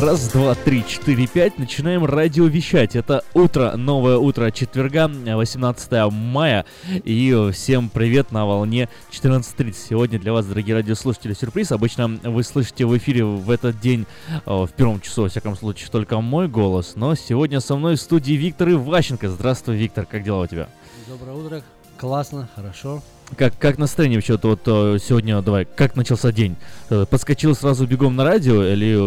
Раз, два, три, четыре, пять. Начинаем радиовещать. Это утро, новое утро четверга, 18 мая. И всем привет на волне 14.30. Сегодня для вас, дорогие радиослушатели, сюрприз. Обычно вы слышите в эфире в этот день, в первом часу, во всяком случае, только мой голос. Но сегодня со мной в студии Виктор Иващенко. Здравствуй, Виктор. Как дела у тебя? Доброе утро. Классно, хорошо. Как настроение вообще-то вот сегодня, давай, как начался день? Подскочил сразу бегом на радио или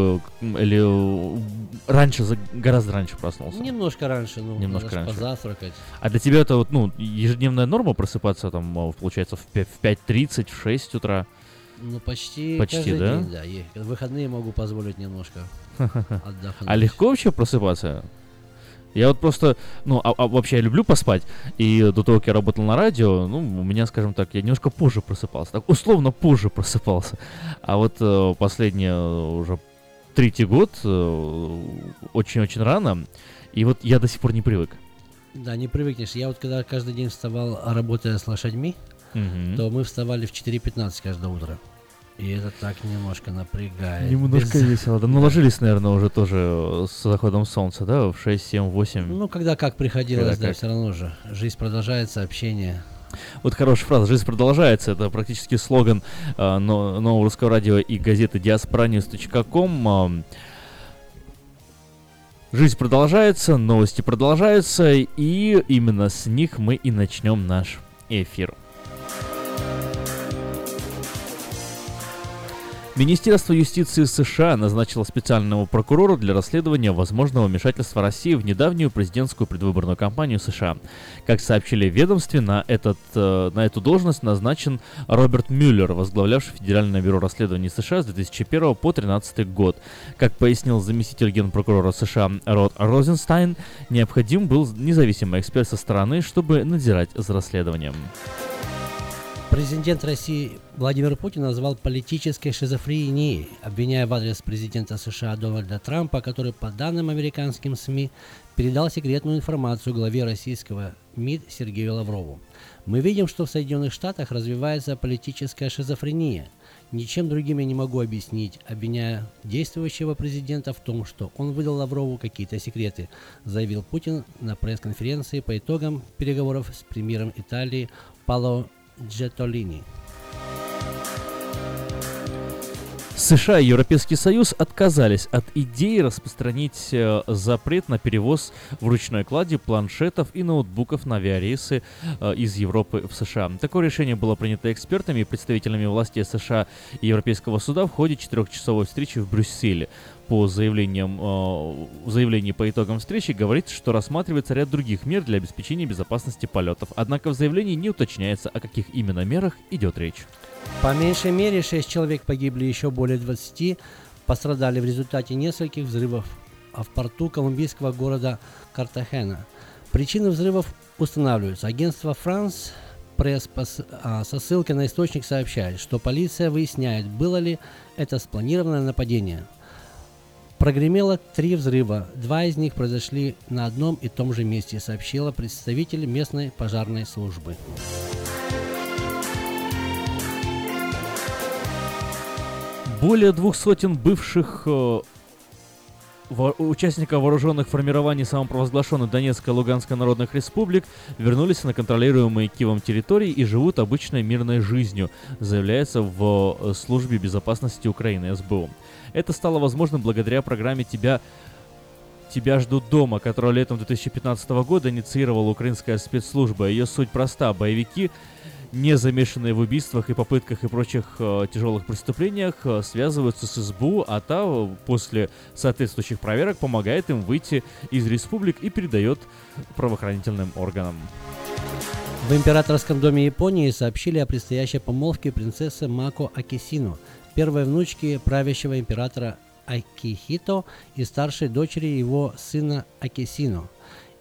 раньше, гораздо раньше проснулся? Немножко раньше, немножко раньше. Позавтракать. А для тебя это вот, ежедневная норма просыпаться там, получается, в 5:30, в 6 утра? Ну, почти каждый день, да. В выходные могу позволить немножко отдохнуть. А легко вообще просыпаться? Я вот просто, вообще я люблю поспать, и до того, как я работал на радио, у меня, скажем так, я немножко позже просыпался, так условно позже просыпался, а вот последний уже третий год очень-очень рано, и вот я до сих пор не привык. Да, не привыкнешь. Я вот когда каждый день вставал, работая с лошадьми, то мы вставали в 4:15 каждое утро. И это так немножко напрягает. Немножко весело, да. Ну, ложились, наверное, уже тоже с заходом солнца, да, в 6, 7, 8. Ну, когда как приходилось, да, все равно же. Жизнь продолжается, общение. Вот хорошая фраза, жизнь продолжается. Это практически слоган Нового Русского Радио и газеты diasporanews.com. Жизнь продолжается, новости продолжаются, и именно с них мы и начнем наш эфир. Министерство юстиции США назначило специального прокурора для расследования возможного вмешательства России в недавнюю президентскую предвыборную кампанию США. Как сообщили в ведомстве, на эту должность назначен Роберт Мюллер, возглавлявший Федеральное бюро расследований США с 2001 по 2013 год. Как пояснил заместитель генпрокурора США Род Розенстайн, необходим был независимый эксперт со стороны, чтобы надзирать за расследованием. Президент России Владимир Путин назвал политической шизофренией, обвиняя в адрес президента США Дональда Трампа, который, по данным американским СМИ, передал секретную информацию главе российского МИД Сергею Лаврову. «Мы видим, что в Соединенных Штатах развивается политическая шизофрения. Ничем другим я не могу объяснить, обвиняя действующего президента в том, что он выдал Лаврову какие-то секреты», заявил Путин на пресс-конференции по итогам переговоров с премьером Италии Паоло Джентилони. США и Европейский Союз отказались от идеи распространить запрет на перевоз в ручной клади планшетов и ноутбуков на авиарейсы из Европы в США. Такое решение было принято экспертами и представителями властей США и Европейского суда в ходе 4-часовой встречи в Брюсселе. По заявлению по итогам встречи говорится, что рассматривается ряд других мер для обеспечения безопасности полетов. Однако в заявлении не уточняется, о каких именно мерах идет речь. По меньшей мере 6 человек погибли, еще более 20 пострадали в результате нескольких взрывов в порту колумбийского города Картахена. Причины взрывов устанавливаются. Агентство «Франс Пресс» со ссылкой на источник сообщает, что полиция выясняет, было ли это спланированное нападение. Прогремело 3 взрыва, 2 из них произошли на одном и том же месте, сообщила представитель местной пожарной службы. Более 200 бывших участников вооруженных формирований самопровозглашенных Донецкой и Луганской народных республик вернулись на контролируемые Киевом территории и живут обычной мирной жизнью, заявляется в службе безопасности Украины СБУ. Это стало возможным благодаря программе «Тебя ждут дома», которую летом 2015 года инициировала украинская спецслужба. Ее суть проста: боевики, не замешанные в убийствах и попытках и прочих тяжелых преступлениях, связываются с СБУ, а та после соответствующих проверок помогает им выйти из республик и передает правоохранительным органам. В императорском доме Японии сообщили о предстоящей помолвке принцессы Мако Акисину, первой внучки правящего императора Акихито и старшей дочери его сына Акисино.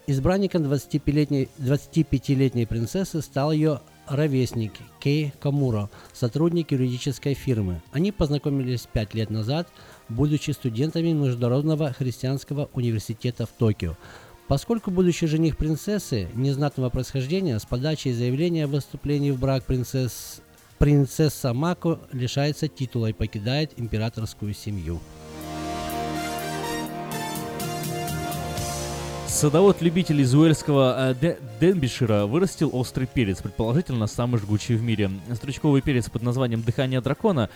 Избранником 25-летней принцессы стал ее ровесник Кей Камура, сотрудник юридической фирмы. Они познакомились 5 лет назад, будучи студентами Международного христианского университета в Токио. Поскольку будущий жених принцессы незнатного происхождения, с подачей заявления о вступлении в брак принцесса Мако лишается титула и покидает императорскую семью. Садовод-любитель из уэльского Денбишира вырастил острый перец, предположительно самый жгучий в мире. Стручковый перец под названием «Дыхание дракона»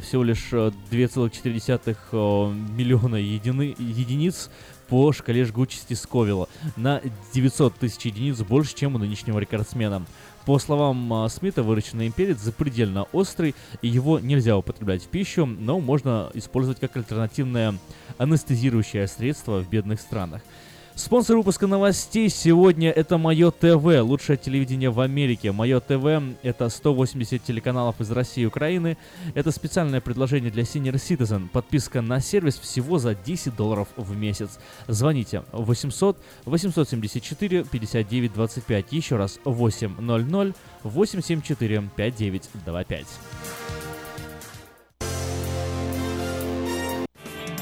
всего лишь 2,4 миллиона единиц по шкале жгучести Сковилла, на 900 тысяч единиц больше, чем у нынешнего рекордсмена. По словам Смита, выращенный перец запредельно острый, и его нельзя употреблять в пищу, но можно использовать как альтернативное анестезирующее средство в бедных странах. Спонсор выпуска новостей сегодня — это Мое ТВ, лучшее телевидение в Америке. Мое ТВ — это 180 телеканалов из России и Украины. Это специальное предложение для Senior Citizen. Подписка на сервис всего за $10 в месяц. Звоните 800-874-5925. Еще раз 800-874-5925.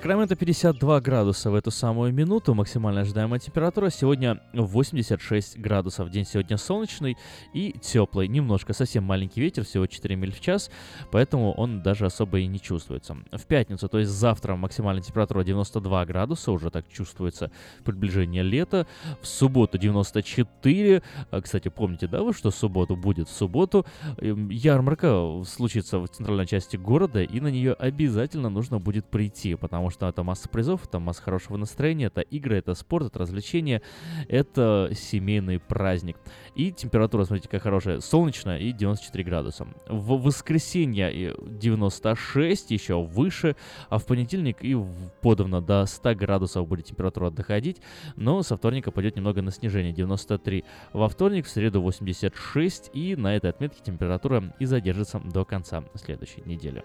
Сакраменто 52 градуса в эту самую минуту, максимально ожидаемая температура. Сегодня 86 градусов. День сегодня солнечный и теплый. Немножко, совсем маленький ветер, всего 4 миль в час, поэтому он даже особо и не чувствуется. В пятницу, то есть завтра, максимальная температура 92 градуса, уже так чувствуется приближение лета. В субботу 94. Кстати, помните, да, вы, что в субботу будет? В субботу ярмарка случится в центральной части города, и на нее обязательно нужно будет прийти, потому что это масса призов, это масса хорошего настроения, это игры, это спорт, это развлечения, это семейный праздник. И температура, смотрите, какая хорошая, солнечная и 94 градуса. В воскресенье 96, еще выше, а в понедельник и подавно до 100 градусов будет температура доходить, но со вторника пойдет немного на снижение, 93. Во вторник, в среду 86, и на этой отметке температура и задержится до конца следующей недели.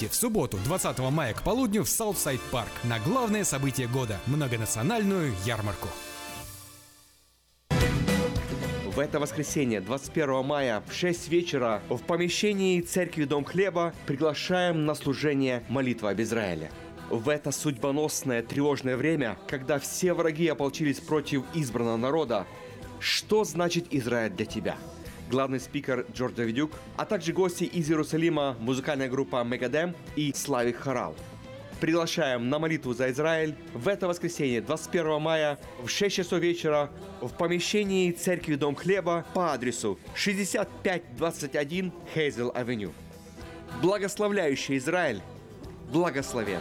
в субботу, 20 мая к полудню в Саутсайд-парк на главное событие года – многонациональную ярмарку. В это воскресенье, 21 мая, в 6 вечера в помещении церкви Дом Хлеба приглашаем на служение молитва об Израиле. В это судьбоносное, тревожное время, когда все враги ополчились против избранного народа, что значит Израиль для тебя? Главный спикер Джордж Давидюк, а также гости из Иерусалима, музыкальная группа «Мегадем» и Славик Харал. Приглашаем на молитву за Израиль в это воскресенье, 21 мая, в 6 часов вечера в помещении церкви Дом Хлеба по адресу 6521 Хейзел Авеню. Благословляющий Израиль, благословен!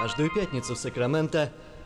Каждую пятницу в Сакраменто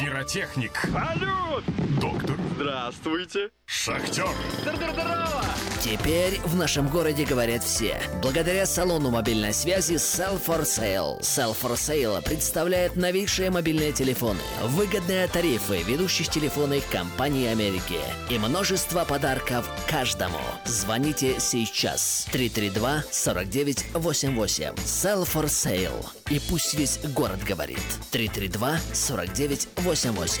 Пиротехник. Салют! Доктор. Здравствуйте. Шахтер. Здорово! Теперь в нашем городе говорят все. Благодаря салону мобильной связи Cell for Sale. Cell for Sale представляет новейшие мобильные телефоны, выгодные тарифы ведущих телефонных компаний Америки и множество подарков каждому. Звоните сейчас. 332-4988. Cell for Sale. И пусть весь город говорит. 332-4988.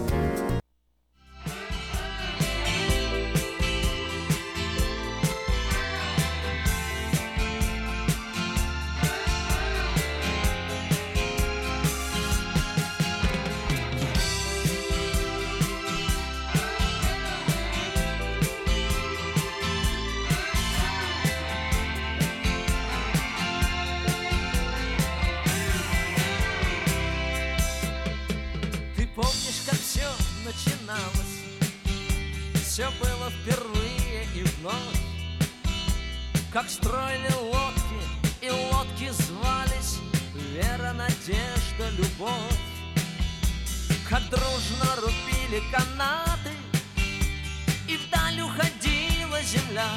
Все было впервые и вновь, как строили лодки, и лодки звались вера, надежда, любовь. Как дружно рубили канаты, и вдаль уходила земля,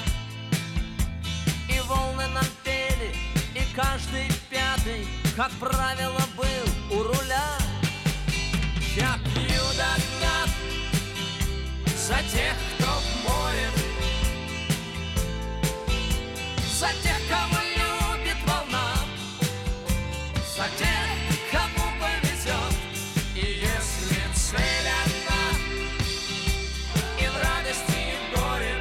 и волны нам пели, и каждый пятый, как правило, был у руля. Я пью до дна за тех, кто в море, за тех, кого любит волна, за тех, кому повезет. И если цель одна, и в радости, и в горе,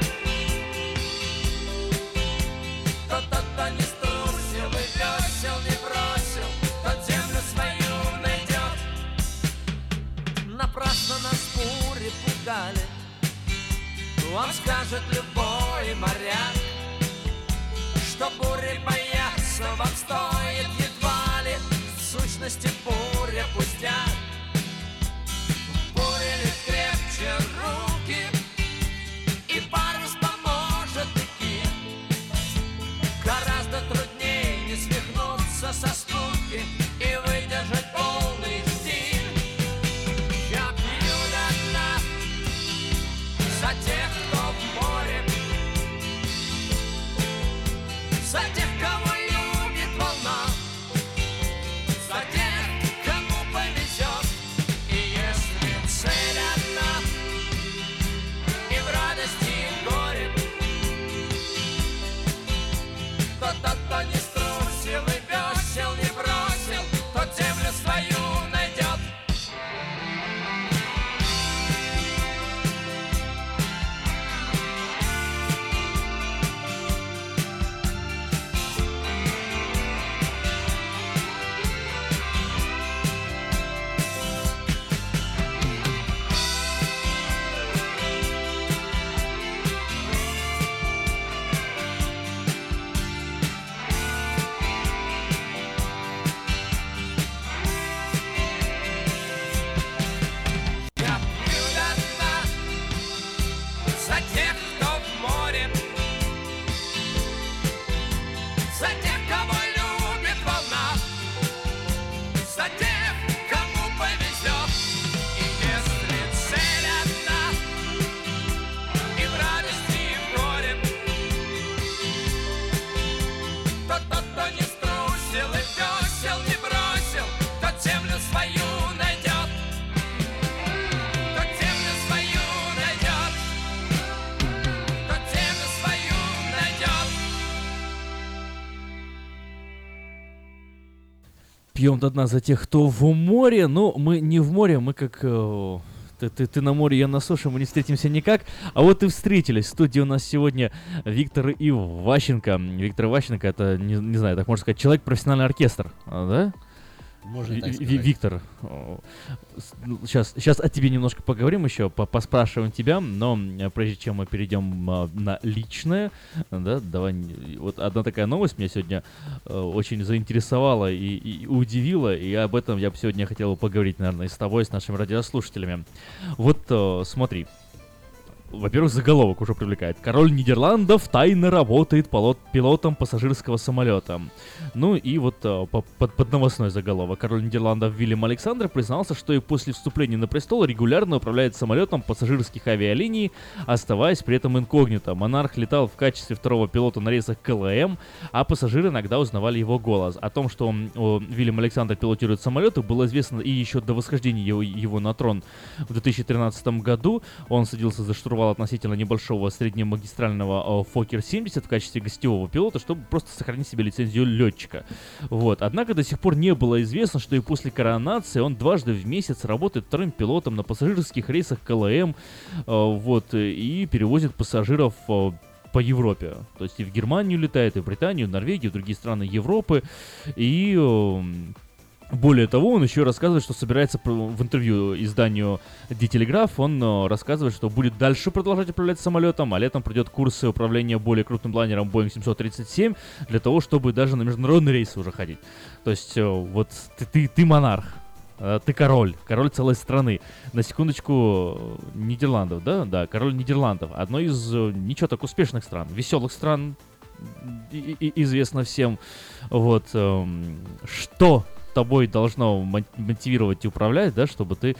то тот, кто не струсил и весел не бросил, тот землю свою найдет. Напрасно нас бури пугали, вам скажет любой моряк, что бури бояться вам стоит едва ли, в сущности буря пустяк. В буре лишь крепче руки, и парус поможет идти. Гораздо труднее не свихнуться со скуки и выдержать полный стиль. Я пью до дна за тех, за тех, кого любит волна, за тех, кому повезет. И если цель одна, и в радости, и в горе, то тот, кто не струсил и весел не бросил, тот землю свою найдет. Пьем до дна за тех, кто в море. Но мы не в море, мы как... Ты на море, я на суше, мы не встретимся никак. А вот и встретились. В студии у нас сегодня Виктор Иващенко. Виктор Иващенко — это, не знаю, так можно сказать, человек-профессиональный оркестр, да? Можно так сказать. Виктор, сейчас о тебе немножко поговорим еще, поспрашиваем тебя, но прежде чем мы перейдем на личное, да, давай, вот одна такая новость меня сегодня очень заинтересовала и удивила, и об этом я бы сегодня хотел поговорить, наверное, и с тобой, и с нашими радиослушателями. Вот смотри. Во-первых, заголовок уже привлекает. Король Нидерландов тайно работает пилотом пассажирского самолета. Ну и вот под новостной заголовок. Король Нидерландов Вильям Александр признался, что и после вступления на престол регулярно управляет самолетом пассажирских авиалиний, оставаясь при этом инкогнито. Монарх летал в качестве второго пилота на рейсах КЛМ, а пассажиры иногда узнавали его голос. О том, что Вильям Александр пилотирует самолеты, было известно и еще до восхождения его на трон в 2013 году. Он садился за штурвал относительно небольшого среднемагистрального Fokker 70 в качестве гостевого пилота, чтобы просто сохранить себе лицензию летчика. Вот. Однако до сих пор не было известно, что и после коронации он дважды в месяц работает вторым пилотом на пассажирских рейсах КЛМ, вот, и перевозит пассажиров по Европе. То есть и в Германию летает, и в Британию, и в Норвегию, и в другие страны Европы. И более того, он еще рассказывает, что собирается в интервью изданию «Ди Телеграф», он рассказывает, что будет дальше продолжать управлять самолетом, а летом пройдет курсы управления более крупным лайнером Boeing 737 для того, чтобы даже на международные рейсы уже ходить. То есть вот ты монарх, ты король целой страны. На секундочку, Нидерландов, да? Да, король Нидерландов. Одно из ничего так успешных стран, веселых стран, известно всем. Вот, что тобой должно мотивировать и управлять, да, чтобы ты,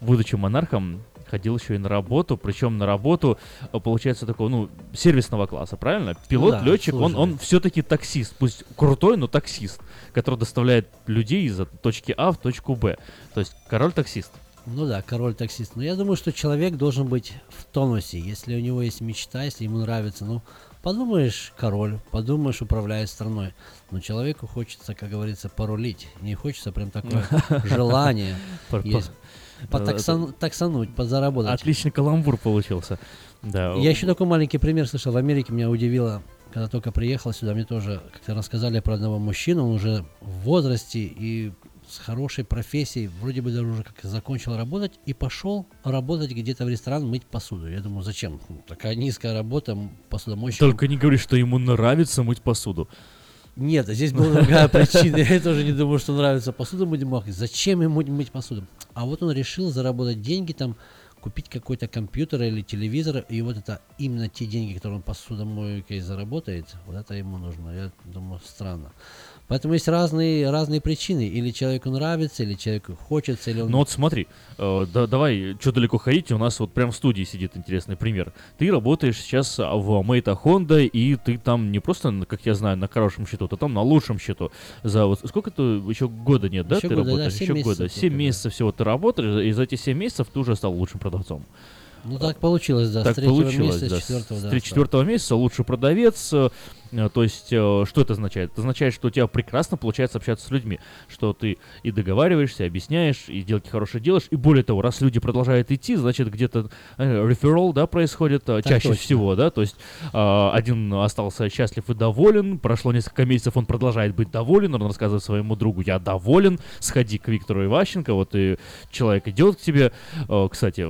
будучи монархом, ходил еще и на работу, причем на работу, получается, такого, ну, сервисного класса, правильно? Пилот, да, летчик, он все-таки таксист, пусть крутой, но таксист, который доставляет людей из точки А в точку Б. То есть король-таксист. Ну да, король-таксист. Но я думаю, что человек должен быть в тонусе, если у него есть мечта, если ему нравится, ну, подумаешь, король, подумаешь, управляя страной. Но человеку хочется, как говорится, порулить. Не хочется прям такое желание потаксануть, подзаработать. Отличный каламбур получился. Да. Я еще такой маленький пример слышал. В Америке меня удивило, когда только приехал сюда, мне тоже как-то рассказали про одного мужчину. Он уже в возрасте и с хорошей профессией, вроде бы даже уже как закончил работать и пошел работать где-то в ресторан мыть посуду. Я думаю, зачем? Такая низкая работа, посудомойщик. Только не говори, что ему нравится мыть посуду. Нет, а здесь была другая причина. Я тоже не думаю, что нравится посуду мыть. Зачем ему мыть посуду? А вот он решил заработать деньги, там, купить какой-то компьютер или телевизор, и вот это именно те деньги, которые он посудомойкой заработает, вот это ему нужно. Я думаю, странно. Поэтому есть разные причины. Или человеку нравится, или человеку хочется, или он... Ну вот смотри, давай, что далеко ходить, у нас вот прям в студии сидит интересный пример. Ты работаешь сейчас в Мата Хонда, и ты там не просто, как я знаю, на хорошем счету, ты там на лучшем счету. За вот сколько-то, еще года нет, да, еще ты года, работаешь? Да, еще года. 7 месяцев всего ты работаешь, и за эти 7 месяцев ты уже стал лучшим продавцом. Ну так получилось, да, так с третьего месяца, да, с четвертого месяца лучший продавец. То есть, что это означает? Это означает, что у тебя прекрасно получается общаться с людьми, что ты и договариваешься, и объясняешь, и сделки хорошие делаешь, и более того, раз люди продолжают идти, значит, где-то реферал, да, происходит так чаще точно. Всего, да, то есть один остался счастлив и доволен, прошло несколько месяцев, он продолжает быть доволен, он рассказывает своему другу: я доволен, сходи к Виктору Иващенко, вот и человек идет к тебе, кстати,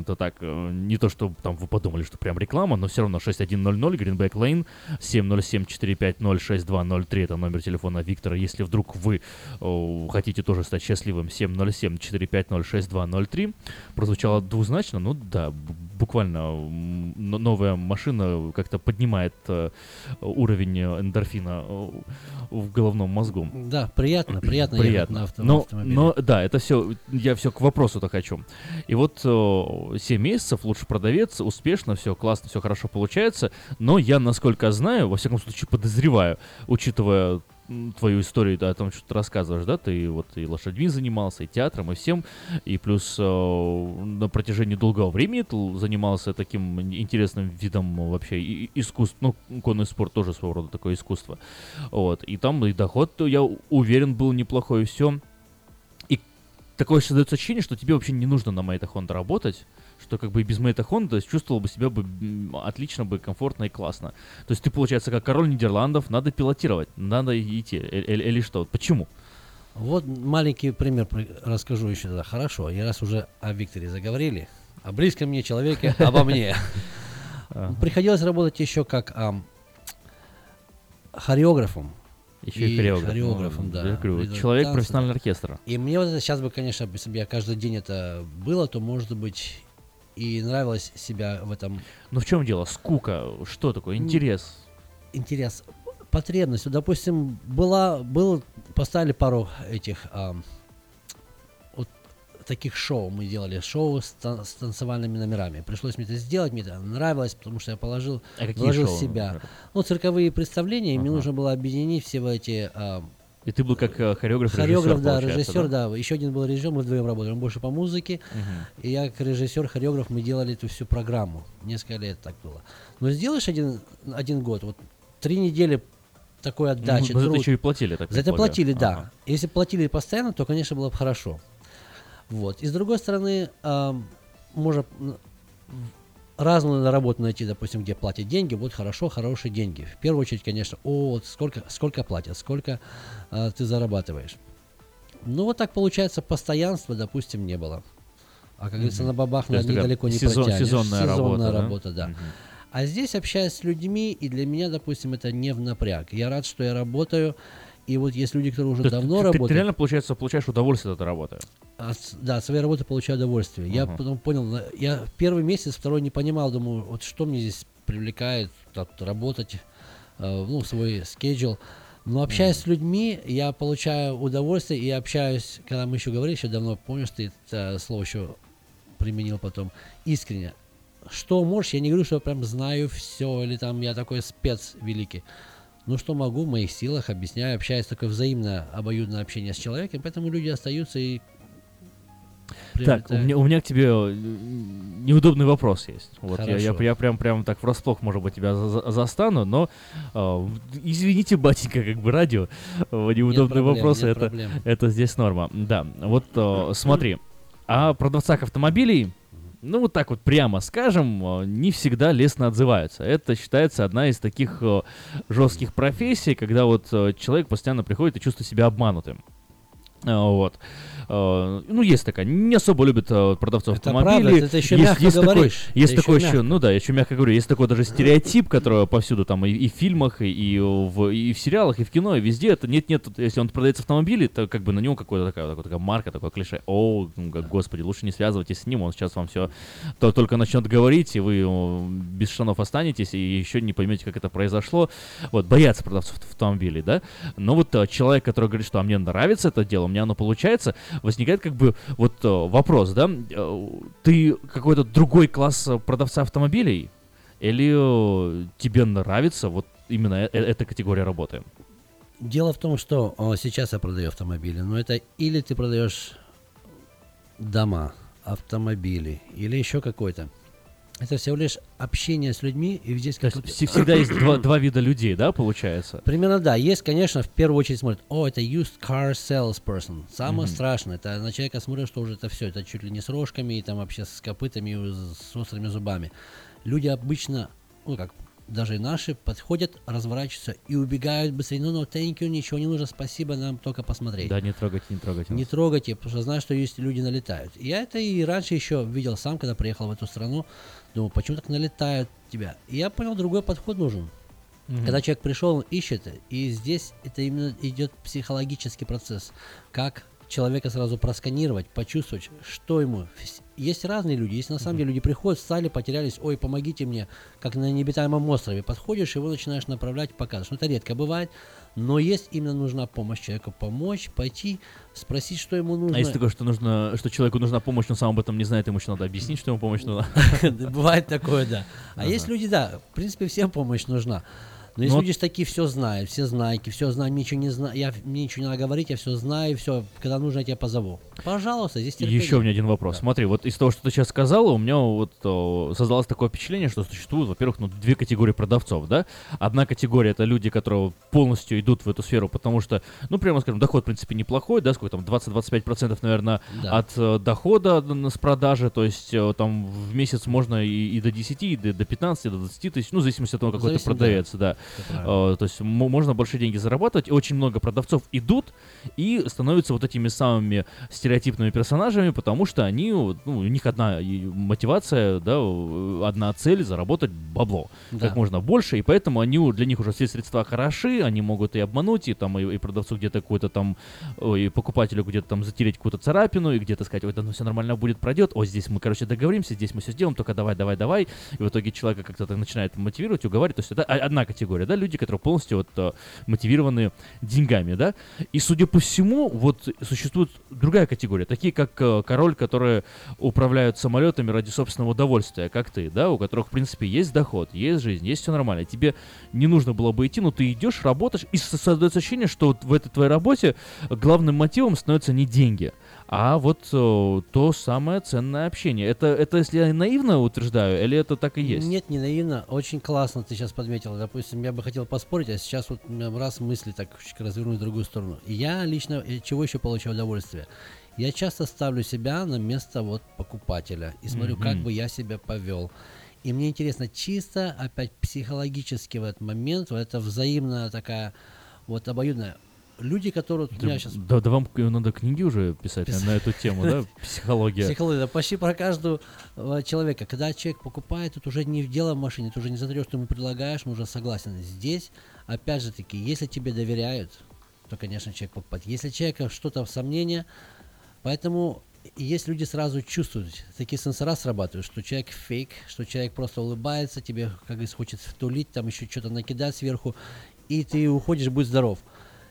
это так, не то, что там вы подумали, что прям реклама, но все равно 6100 Greenback Lane, 707 745-06203, это номер телефона Виктора. Если вдруг вы хотите тоже стать счастливым, 707-450-06203. Прозвучало двузначно, ну да, буквально новая машина как-то поднимает уровень эндорфина в головном мозгу. Да, приятно. Ехать на автомобиле. Но да, это все, я все к вопросу-то хочу. И вот 7 месяцев, лучше продавец, успешно, все классно, все хорошо получается, но я, насколько знаю, во всяком случае подозреваю, учитывая твою историю, да, о том, что ты рассказываешь, да, ты вот и лошадьми занимался, и театром, и всем, и плюс на протяжении долгого времени ты занимался таким интересным видом вообще искусств, ну, конный спорт тоже своего рода такое искусство, вот, и там и доход, я уверен, был неплохой, и все, и такое создается ощущение, что тебе вообще не нужно на Мата Хонда работать, что как бы и без Мата Хонда чувствовал бы себя бы отлично, бы комфортно и классно. То есть ты, получается, как король Нидерландов, надо пилотировать, надо идти, или что? Почему? Вот маленький пример расскажу еще тогда. Хорошо, и раз уже о Викторе заговорили, о близком мне человеке, обо мне. Приходилось работать еще как хореографом. Еще и хореографом, да. Человек танца, профессионального оркестра. И мне вот это сейчас бы, конечно, если бы я каждый день это было, то, может быть, и нравилось себя в этом. Но в чем дело? Скука? Что такое? Интерес? Интерес. Потребность. Допустим, поставили пару этих вот таких шоу. Мы делали шоу с танцевальными номерами. Пришлось мне это сделать, мне это нравилось, потому что я положил шоу, себя. Например? Ну, цирковые представления, мне нужно было объединить все эти. И ты был как хореограф, режиссер, да, режиссер, да. Еще один был режиссер, мы вдвоем работали, он больше по музыке, и я как режиссер, хореограф, мы делали эту всю программу. Несколько лет так было. Но сделаешь один год, вот 3 недели такой отдачи. Ну, за это еще и платили, так. За это платили, да. Ага. Если платили постоянно, то, конечно, было бы хорошо. Вот. И с другой стороны, можно разную работу найти, допустим, где платят деньги, вот хорошо, хорошие деньги. В первую очередь, конечно, вот сколько платят, сколько ты зарабатываешь. Ну, вот так получается, постоянства, допустим, не было. А, как говорится, на бабах недалеко не протянешь. Сезонная работа, да. А здесь общаюсь с людьми, и для меня, допустим, это не в напряг. Я рад, что я работаю, и вот есть люди, которые уже давно работают. Ты реально, получается, получаешь удовольствие от этой работы? Да, от своей работы получаю удовольствие. Я потом понял, я первый месяц, второй не понимал, думаю, вот что мне здесь привлекает работать, свой schedule. Но общаясь с людьми, я получаю удовольствие, и общаюсь, когда мы еще говорили, еще давно, помнишь, ты это слово еще применил потом, искренне. Что можешь, я не говорю, что я прям знаю все, или там я такой спец великий. Но что могу, в моих силах, объясняю, общаюсь, такое взаимное, обоюдное общение с человеком, поэтому люди остаются и... Так, у меня к тебе неудобный вопрос есть. Вот я прям так врасплох, может быть, тебя застану, но извините, батенька, как бы радио, неудобные вопросы, это здесь норма. Да, вот смотри, о продавцах автомобилей... Ну, вот так вот прямо скажем, не всегда лестно отзываются. Это считается одна из таких жестких профессий, когда вот человек постоянно приходит и чувствует себя обманутым. Вот. Ну, есть такая. Не особо любят продавцов автомобилей. Это еще мягко говоришь. Есть такой еще, ну да, я еще мягко говорю, есть такой даже стереотип, который повсюду там и в фильмах, и в сериалах, и в кино, и везде. Это нет, если он продавец автомобилей, то как бы на него какая-то марка, такое клише. О, господи, лучше не связывайтесь с ним, он сейчас вам все только начнет говорить, и вы без штанов останетесь, и еще не поймете, как это произошло. Вот, боятся продавцов автомобилей, да. Но вот человек, который говорит, что мне нравится это дело, у меня оно получается, возникает как бы вот вопрос, да, ты какой-то другой класс продавца автомобилей, или тебе нравится вот именно эта категория работы? Дело в том, что сейчас я продаю автомобили, но это или ты продаешь дома, автомобили, или еще какой-то. Это всего лишь общение с людьми, и здесь как-то... Всегда есть два вида людей, да, получается? Примерно, да. Есть, конечно, в первую очередь смотрят, это used car salesperson. Самое страшное, это на человека смотрят, что уже это все, это чуть ли не с рожками, и там вообще с копытами, с острыми зубами. Люди обычно, даже и наши, подходят, разворачиваются и убегают быстрее. Ну, thank you, ничего не нужно, спасибо, нам только посмотреть. Да, не трогайте. Не трогайте, потому что знаю, что есть люди налетают. Я это и раньше еще видел сам, когда приехал в эту страну. Думаю, почему так налетают тебя? И я понял, другой подход нужен. Когда человек пришел, он ищет, и здесь это именно идет психологический процесс. Как человека сразу просканировать, почувствовать, что ему... Есть разные люди, есть на самом деле люди приходят, встали, потерялись, ой, помогите мне, как на необитаемом острове. Подходишь, его начинаешь направлять, показываешь. Ну, это редко бывает, но есть именно нужна помощь человеку, помочь, пойти, спросить, что ему нужно. А если такое, что человеку нужна помощь, но сам об этом не знает, ему еще надо объяснить, что ему помощь нужна. Бывает такое, да. А есть люди, да, в принципе, всем помощь нужна. Но есть люди такие, все знают, все знают, мне ничего не надо говорить, я все знаю, когда нужно, я тебя позову. Пожалуйста, здесь терпение. Еще у меня один вопрос. Да. Смотри, вот из того, что ты сейчас сказала, у меня вот создалось такое впечатление, что существует, во-первых, 2 категории продавцов, да? Одна категория — это люди, которые полностью идут в эту сферу, потому что, прямо скажем, доход, в принципе, неплохой, да, сколько там, 20-25%, наверное, да, от дохода с продажи, то есть там в месяц можно и до 10, и до 15, и до 20 тысяч, в зависимости от того, какой ты продавец, да. То есть можно больше деньги зарабатывать. Очень много продавцов идут и становятся вот этими самыми стереотипными персонажами, потому что они, ну, у них одна мотивация, да, одна цель — заработать бабло, да, как можно больше. И поэтому они, для них уже все средства хороши, они могут и обмануть, и там и продавцу где-то какой-то там, и покупателю где-то там затереть какую-то царапину, и где-то сказать: ой, да ну все нормально будет, пройдет, о, здесь мы, короче, договоримся, здесь мы все сделаем, только давай. И в итоге человека как-то так начинает мотивировать, уговаривать. То есть это одна категория, да, люди, которые полностью вот мотивированы деньгами, да. И, судя по всему, вот существует другая категория, такие как король, которые управляют самолетами ради собственного удовольствия, как ты, да, у которых, в принципе, есть доход, есть жизнь, есть все нормально. Тебе не нужно было бы идти, но ты идешь, работаешь, и создается ощущение, что вот в этой твоей работе главным мотивом становятся не деньги, а вот то самое ценное общение. Это если я наивно утверждаю, или это так и есть? Нет, не наивно. Очень классно ты сейчас подметил. Допустим, я бы хотел поспорить, а сейчас вот раз мысли так развернуть в другую сторону. И я лично чего еще получаю удовольствие? Я часто ставлю себя на место вот покупателя и смотрю, как бы я себя повел. И мне интересно, чисто опять психологически в этот момент, вот это взаимная такая вот обоюдная. Люди, которые вот у меня сейчас... Да вам надо книги уже писать на эту тему, да? Психология. Психология, да, почти про каждого человека. Когда человек покупает, тут уже не в дело в машине, ты уже не затрешь, что ему предлагаешь, он уже согласен. Здесь, опять же таки, если тебе доверяют, то, конечно, человек покупает. Если человека что-то в сомнении, поэтому есть люди сразу чувствуют, такие сенсора срабатывают, что человек фейк, что человек просто улыбается, тебе, как говорится, хочет втулить, там еще что-то накидать сверху, и ты уходишь, будь здоров.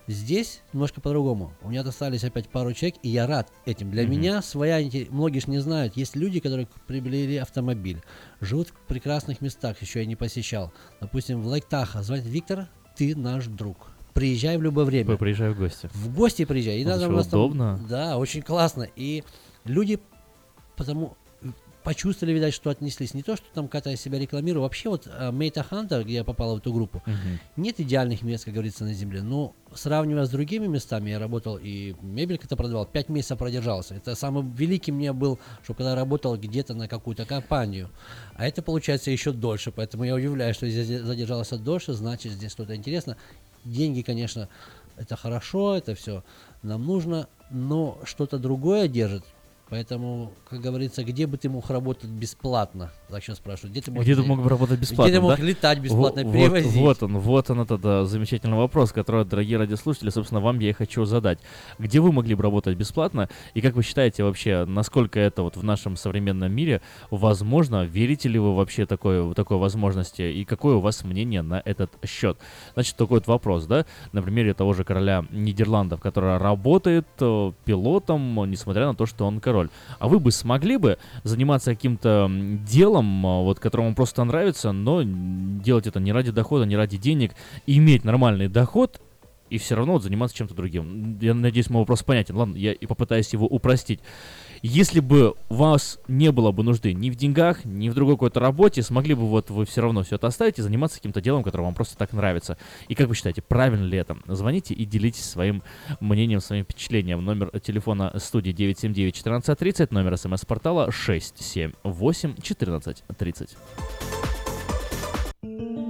Здесь немножко по-другому. У меня достались опять пару человек, и я рад этим. Для меня своя... Многие же не знают. Есть люди, которые приобрели автомобиль, живут в прекрасных местах, еще я не посещал. Допустим, в Лайтаха. Звонит: Виктор, ты наш друг. Приезжай в любое время. Приезжай в гости. В гости приезжай. И надо у нас удобно. Там, да, очень классно. И люди потому почувствовали, видать, что отнеслись. Не то, что там как-то я себя рекламирую. Вообще вот Мата Хонда, где я попал в эту группу, нет идеальных мест, как говорится, на земле. Но сравнивая с другими местами, я работал и мебель как-то продавал, 5 месяцев продержался. Это самый великий мне был, что когда работал где-то на какую-то компанию. А это получается еще дольше, поэтому я удивляюсь, что здесь задержался дольше, значит, здесь что-то интересно. Деньги, конечно, это хорошо, это все нам нужно, но что-то другое держит. Поэтому, как говорится, где бы ты мог работать бесплатно? Так сейчас спрашивают. Где ты мог летать бесплатно, перевозить? Вот он, этот замечательный вопрос, который, дорогие радиослушатели, собственно, вам я и хочу задать. Где вы могли бы работать бесплатно? И как вы считаете вообще, насколько это вот в нашем современном мире возможно? Верите ли вы вообще такой возможности? И какое у вас мнение на этот счет? Значит, такой вот вопрос, да? На примере того же короля Нидерландов, который работает пилотом, несмотря на то, что он король. А вы бы смогли бы заниматься каким-то делом, вот, которому просто нравится, но делать это не ради дохода, не ради денег, иметь нормальный доход и все равно вот заниматься чем-то другим? Я надеюсь, мой вопрос понятен. Ладно, я и попытаюсь его упростить. Если бы у вас не было бы нужды ни в деньгах, ни в другой какой-то работе, смогли бы вот вы все равно все это оставить и заниматься каким-то делом, которое вам просто так нравится? И как вы считаете, правильно ли это? Звоните и делитесь своим мнением, своим впечатлением. Номер телефона студии 979-1430, номер смс-портала 678-1430. Реклама.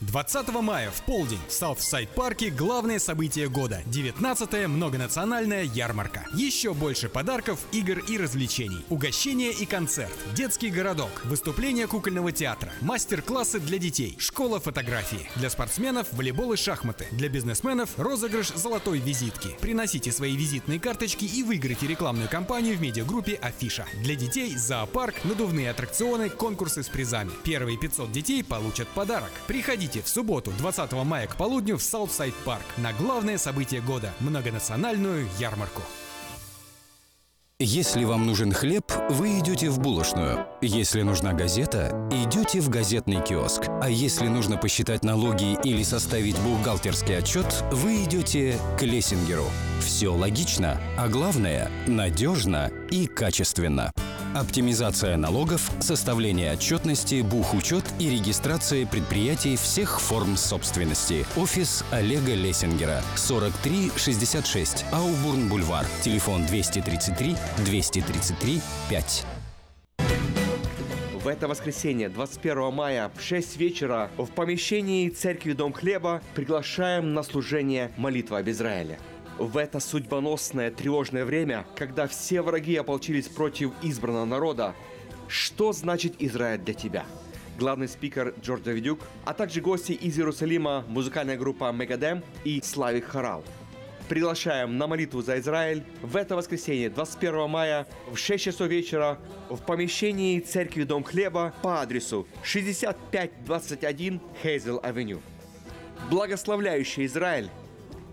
20 мая в полдень в Саутсайд-парке главное событие года – 19-я многонациональная ярмарка. Еще больше подарков, игр и развлечений. Угощения и концерт. Детский городок. Выступления кукольного театра. Мастер-классы для детей. Школа фотографии. Для спортсменов – волейбол и шахматы. Для бизнесменов – розыгрыш золотой визитки. Приносите свои визитные карточки и выиграйте рекламную кампанию в медиагруппе «Афиша». Для детей – зоопарк, надувные аттракционы, конкурсы с призами. Первые 500 детей получат подарок. Приходите в субботу, 20 мая к полудню в Саутсайд Парк на главное событие года – многонациональную ярмарку. Если вам нужен хлеб, вы идете в булочную. Если нужна газета, идете в газетный киоск. А если нужно посчитать налоги или составить бухгалтерский отчет, вы идете к Лессингеру. Все логично, а главное – надежно и качественно. Оптимизация налогов, составление отчетности, бухучет и регистрация предприятий всех форм собственности. Офис Олега Лессингера. 4366 Аубурн-бульвар. Телефон 233 233 5. это воскресенье, 21 мая, в 6 вечера в помещении церкви Дом Хлеба приглашаем на служение молитвы об Израиле. В это судьбоносное тревожное время, когда все враги ополчились против избранного народа, что значит Израиль для тебя? Главный спикер Джордж Давидюк, а также гости из Иерусалима, музыкальная группа Мегадем и Славик Харал. Приглашаем на молитву за Израиль в это воскресенье, 21 мая, в 6 часов вечера в помещении церкви Дом Хлеба по адресу 6521 Хейзел-авеню. Благословляющий Израиль,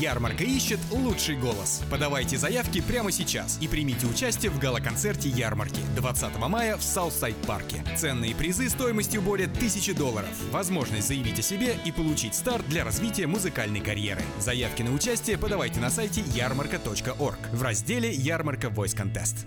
Ярмарка ищет лучший голос. Подавайте заявки прямо сейчас и примите участие в гала-концерте ярмарки 20 мая в Саутсайд-парке. Ценные призы стоимостью более $1000. Возможность заявить о себе и получить старт для развития музыкальной карьеры. Заявки на участие подавайте на сайте ярмарка.орг в разделе «Ярмарка Voice Contest».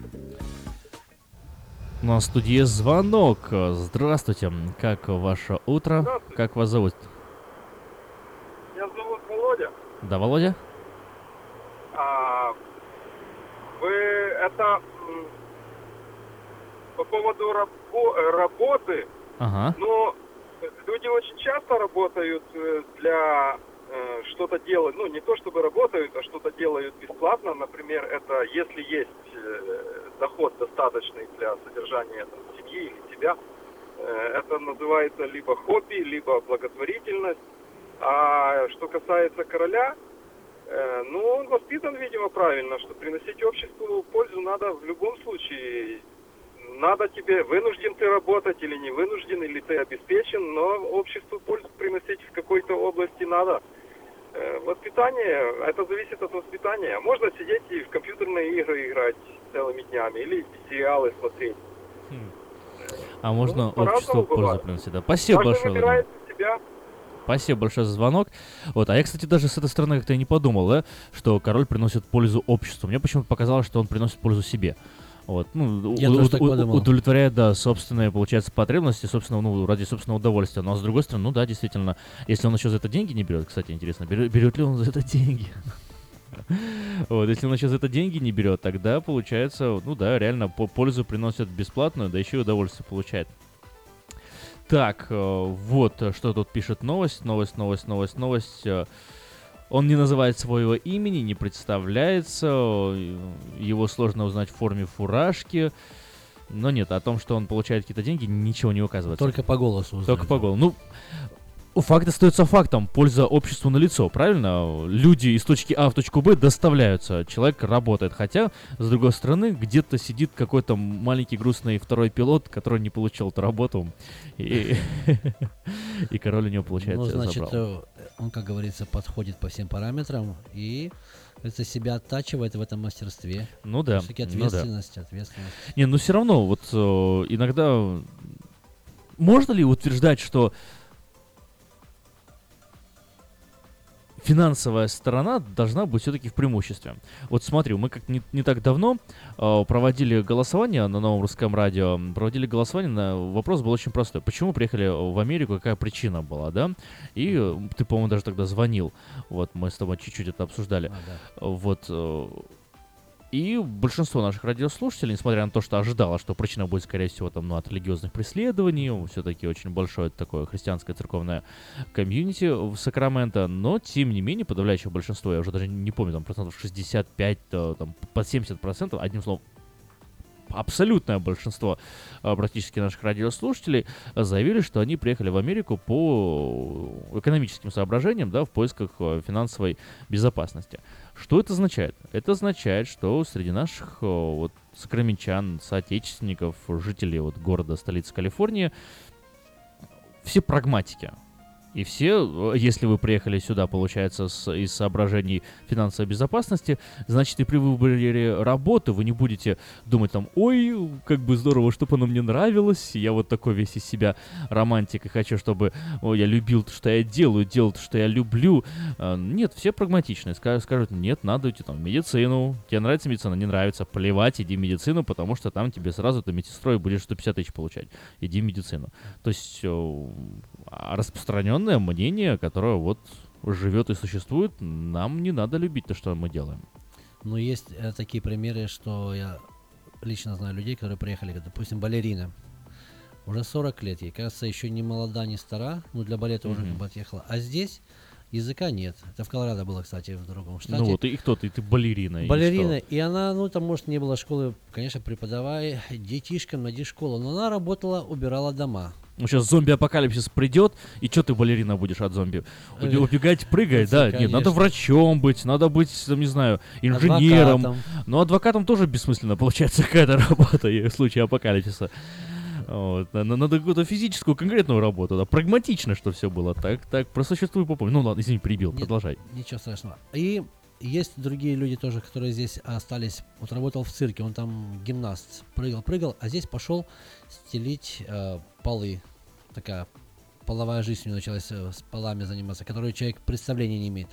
На студии звонок. Здравствуйте. Как ваше утро? Как вас зовут? Меня зовут Володя. Да, Володя. Это по поводу работы. Ага. Но люди очень часто работают для что-то делать. Ну, не то чтобы работают, а что-то делают бесплатно. Например, это если есть доход достаточный для содержания там семьи или себя. Это называется либо хобби, либо благотворительность. А что касается короля, ну, он воспитан, видимо, правильно, что приносить обществу пользу надо в любом случае. Надо тебе, вынужден ты работать или не вынужден, или ты обеспечен, но обществу пользу приносить в какой-то области надо. Воспитание, это зависит от воспитания. Можно сидеть и в компьютерные игры играть целыми днями, или сериалы смотреть. А можно обществу пользу приносить, да. Спасибо большое. Спасибо большое за звонок. Вот, а я, кстати, даже с этой стороны как-то не подумал, да, что король приносит пользу обществу. Мне почему-то показалось, что он приносит пользу себе. Вот, ну, удовлетворяет, да, собственные, получается, потребности, собственно, ну, ради собственного удовольствия. Но, с другой стороны, ну да, действительно, если он еще за это деньги не берет, кстати, интересно, берет ли он за это деньги? Вот, если он еще за это деньги не берет, тогда, получается, ну да, реально, пользу приносит бесплатную, да еще и удовольствие получает. Так, вот, что тут пишет новость. Он не называет своего имени, не представляется, его сложно узнать в форме фуражки. Но нет, о том, что он получает какие-то деньги, ничего не указывается. Только по голосу узнали. Только по голосу. Ну, факт остается фактом. Польза обществу налицо, правильно? Люди из точки А в точку Б доставляются. Человек работает. Хотя, с другой стороны, где-то сидит какой-то маленький грустный второй пилот, который не получил эту работу. И король у него, получается, забрал. Ну, значит, он, как говорится, подходит по всем параметрам и... Это себя оттачивает в этом мастерстве. Ну да. Все-таки ответственность, ну да. Ответственность. Не, ну все равно, вот иногда... Можно ли утверждать, что финансовая сторона должна быть все-таки в преимуществе? Вот смотри, мы как не так давно проводили голосование на Новом русском радио. Проводили голосование, вопрос был очень простой. Почему приехали в Америку, какая причина была, да? И ты, по-моему, даже тогда звонил. Вот, мы с тобой чуть-чуть это обсуждали. Да. Вот... И большинство наших радиослушателей, несмотря на то, что ожидало, что причина будет, скорее всего, там, ну, от религиозных преследований, все-таки очень большое такое христианское церковное комьюнити в Сакраменто, но, тем не менее, подавляющее большинство, я уже даже не помню, там, процентов 65, там, под 70%, одним словом, абсолютное большинство практически наших радиослушателей заявили, что они приехали в Америку по экономическим соображениям, да, в поисках финансовой безопасности. Что это означает? Это означает, что среди наших вот сакраменчан, соотечественников, жителей вот города, столицы Калифорнии, все прагматики. И все, если вы приехали сюда, получается, из соображений финансовой безопасности, значит, и при выборе работы вы не будете думать там, ой, как бы здорово, чтобы оно мне нравилось, я вот такой весь из себя романтик и хочу, чтобы я любил то, что я делаю, делал то, что я люблю. Нет, все прагматичные, скажут, нет, надо идти там в медицину, тебе нравится медицина, не нравится, плевать, иди в медицину, потому что там тебе сразу ты медсестрой будешь 150 тысяч получать, иди в медицину. То есть распространен мнение, которое вот живет и существует, нам не надо любить то, что мы делаем. Ну, есть такие примеры, что я лично знаю людей, которые приехали, допустим, балерина. Уже 40 лет, ей кажется, еще не молода, не стара, но для балета уже как бы отъехала. А здесь языка нет. Это в Колорадо было, кстати, в другом штате. Ну вот, и кто ты? Ты балерина. Балерина, и она, ну там, может, не было школы, конечно, преподавая детишкам, найди школу, но она работала, убирала дома. Ну, сейчас зомби-апокалипсис придет, и что ты, балерина, будешь от зомби? Убегать, прыгать, да? Конечно. Нет, надо врачом быть, надо быть, не знаю, инженером. Адвокатом. Но адвокатом тоже бессмысленно получается какая-то работа в случае апокалипсиса. Вот. Надо какую-то физическую, конкретную работу. Да. Прагматично, что все было. Так, просуществуй, попомни. Ну ладно, извини, перебил, продолжай. Ничего страшного. И есть другие люди тоже, которые здесь остались. Вот работал в цирке, он там гимнаст, прыгал, а здесь пошел стелить полы. Такая половая жизнь у него началась, с полами заниматься, которую человек представления не имеет.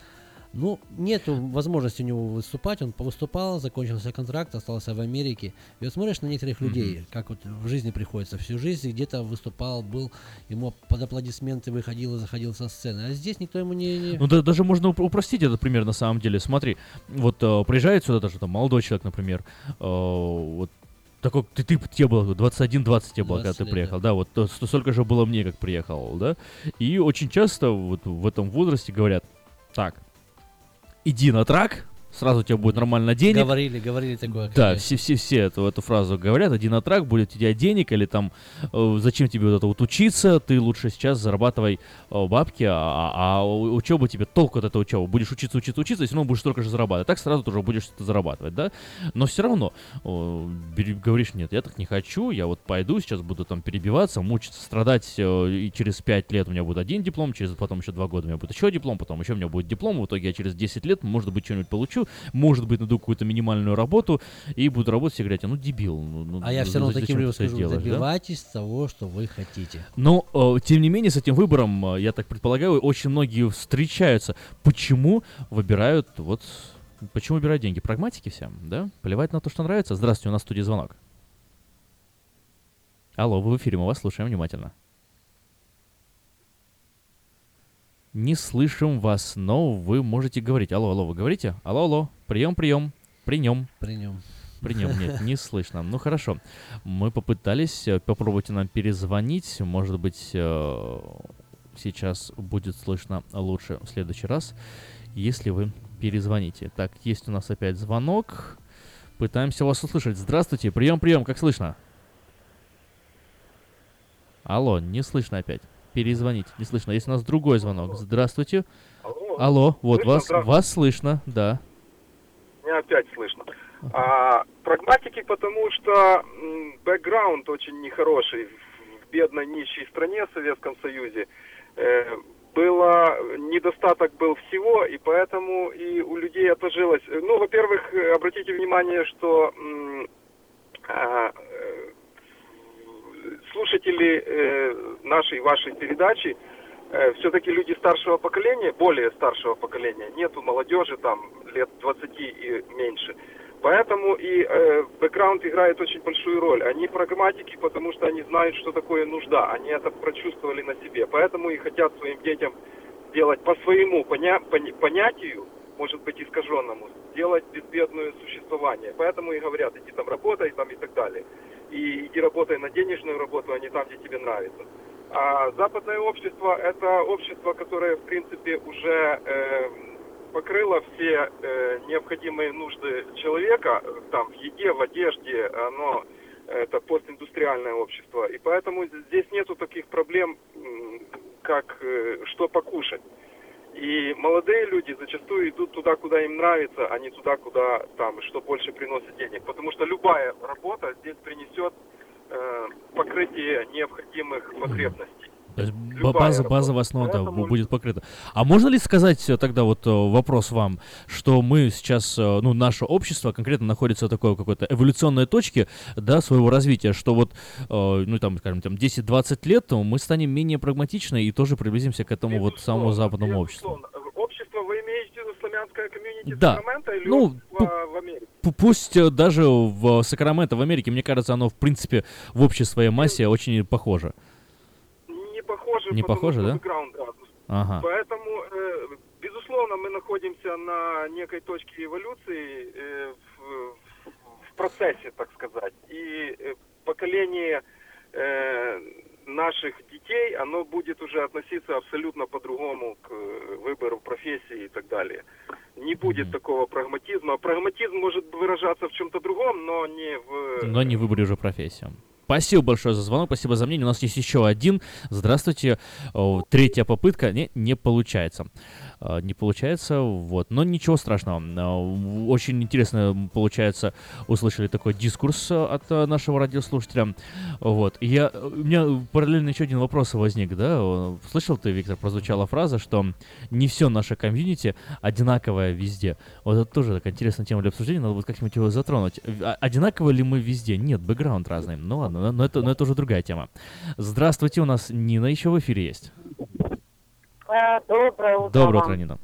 Ну, нету возможности у него выступать, он повыступал, закончился контракт, остался в Америке. И вот смотришь на некоторых людей, как вот в жизни приходится, всю жизнь где-то выступал, был, ему под аплодисменты выходил и заходил со сцены, а здесь никто ему не... Ну, да, даже можно упростить этот пример на самом деле. Смотри, вот приезжает сюда даже там молодой человек, например, вот, такой, тебе было 21-20 тебе было, когда ты приехал, да, вот столько же было мне, как приехал, да, и очень часто вот в этом возрасте говорят, так, иди на трак, сразу у тебя будет нормально денег. Говорили такое. Да, все эту фразу говорят, иди на трак, будет у тебя денег, или там, зачем тебе вот это вот учиться, ты лучше сейчас зарабатывай бабки, а учеба тебе, толк от этого учебы, будешь учиться, и все равно будешь только же зарабатывать, так сразу тоже будешь что-то зарабатывать, да, но все равно говоришь, нет, я так не хочу, я вот пойду, сейчас буду там перебиваться, мучиться, страдать, и через 5 лет у меня будет один диплом, через потом еще 2 года у меня будет еще диплом, потом еще у меня будет диплом, в итоге я через 10 лет, может быть, что-нибудь получу, может быть, найду какую-то минимальную работу и буду работать и говорить, ну дебил. А я все равно таким людям скажу, добивайтесь того, что вы хотите. Но, тем не менее, с этим выбором, я так предполагаю, очень многие встречаются. Почему выбирают деньги? Прагматики всем, да? Плевать на то, что нравится. Здравствуйте, у нас в студии звонок. Алло, вы в эфире, мы вас слушаем внимательно. Не слышим вас, но вы можете говорить. Алло, вы говорите? Алло, прием. При нем, нет, не слышно. Ну, хорошо. Мы попытались, попробуйте нам перезвонить. Может быть, сейчас будет слышно лучше в следующий раз, если вы перезвоните. Так, есть у нас опять звонок. Пытаемся вас услышать. Здравствуйте, прием, как слышно? Алло, не слышно опять. Перезвоните, не слышно. Есть у нас другой звонок. Здравствуйте. Алло, вот вас слышно, да. Меня опять слышно. Прагматики, потому что бэкграунд очень нехороший. В бедной нищей стране, в Советском Союзе, было, недостаток был всего, и поэтому и у людей отложилось. Ну, во-первых, обратите внимание, что слушатели нашей, вашей передачи все-таки люди старшего поколения, более старшего поколения, нету молодежи там лет 20 и меньше. Поэтому и бэкграунд играет очень большую роль. Они прагматики, потому что они знают, что такое нужда. Они это прочувствовали на себе. Поэтому и хотят своим детям делать по своему понятию, может быть, искаженному, делать безбедное существование. Поэтому и говорят, иди там работай там, и так далее. И иди работай на денежную работу, а не там, где тебе нравится. А западное общество – это общество, которое, в принципе, уже... покрыло все необходимые нужды человека, там, в еде, в одежде, оно, это постиндустриальное общество, и поэтому здесь нету таких проблем, как что покушать. И молодые люди зачастую идут туда, куда им нравится, а не туда, куда там, что больше приносит денег, потому что любая работа здесь принесет покрытие необходимых потребностей. То есть база в основном да, будет покрыта. А можно ли сказать тогда вот вопрос вам, что мы сейчас, ну, наше общество конкретно находится в такой какой-то эволюционной точке, да, своего развития, что вот, ну, там, скажем, там 10-20 лет мы станем менее прагматичны и тоже приблизимся к этому вот самому западному обществу? Общество, вы имеете в виду славянское комьюнити Сакраменто или общество в Америке? Пусть даже в Сакраменто, в Америке, мне кажется, оно, в принципе, в общей своей массе очень похоже. Не похоже, да? Ага. Поэтому, безусловно, мы находимся на некой точке эволюции в процессе, так сказать. И поколение наших детей, оно будет уже относиться абсолютно по-другому к выбору профессии и так далее. Не будет такого прагматизма. Прагматизм может выражаться в чем-то другом, но не в... Но не в выборе уже профессии. Спасибо большое за звонок, спасибо за мнение. У нас есть еще один. Здравствуйте. Третья попытка. Не получается. Не получается, вот. Но ничего страшного. Очень интересно, получается, услышали такой дискурс от нашего радиослушателя. Вот. У меня параллельно еще один вопрос возник, да? Слышал ты, Виктор, прозвучала фраза, что не все наше комьюнити одинаковое везде. Вот это тоже такая интересная тема для обсуждения. Надо будет как-нибудь его затронуть. Одинаково ли мы везде? Нет, бэкграунд разный. Ну ладно. Но это уже другая тема. Здравствуйте, у нас Нина еще в эфире есть. Доброе утро. Доброе утро, Нина.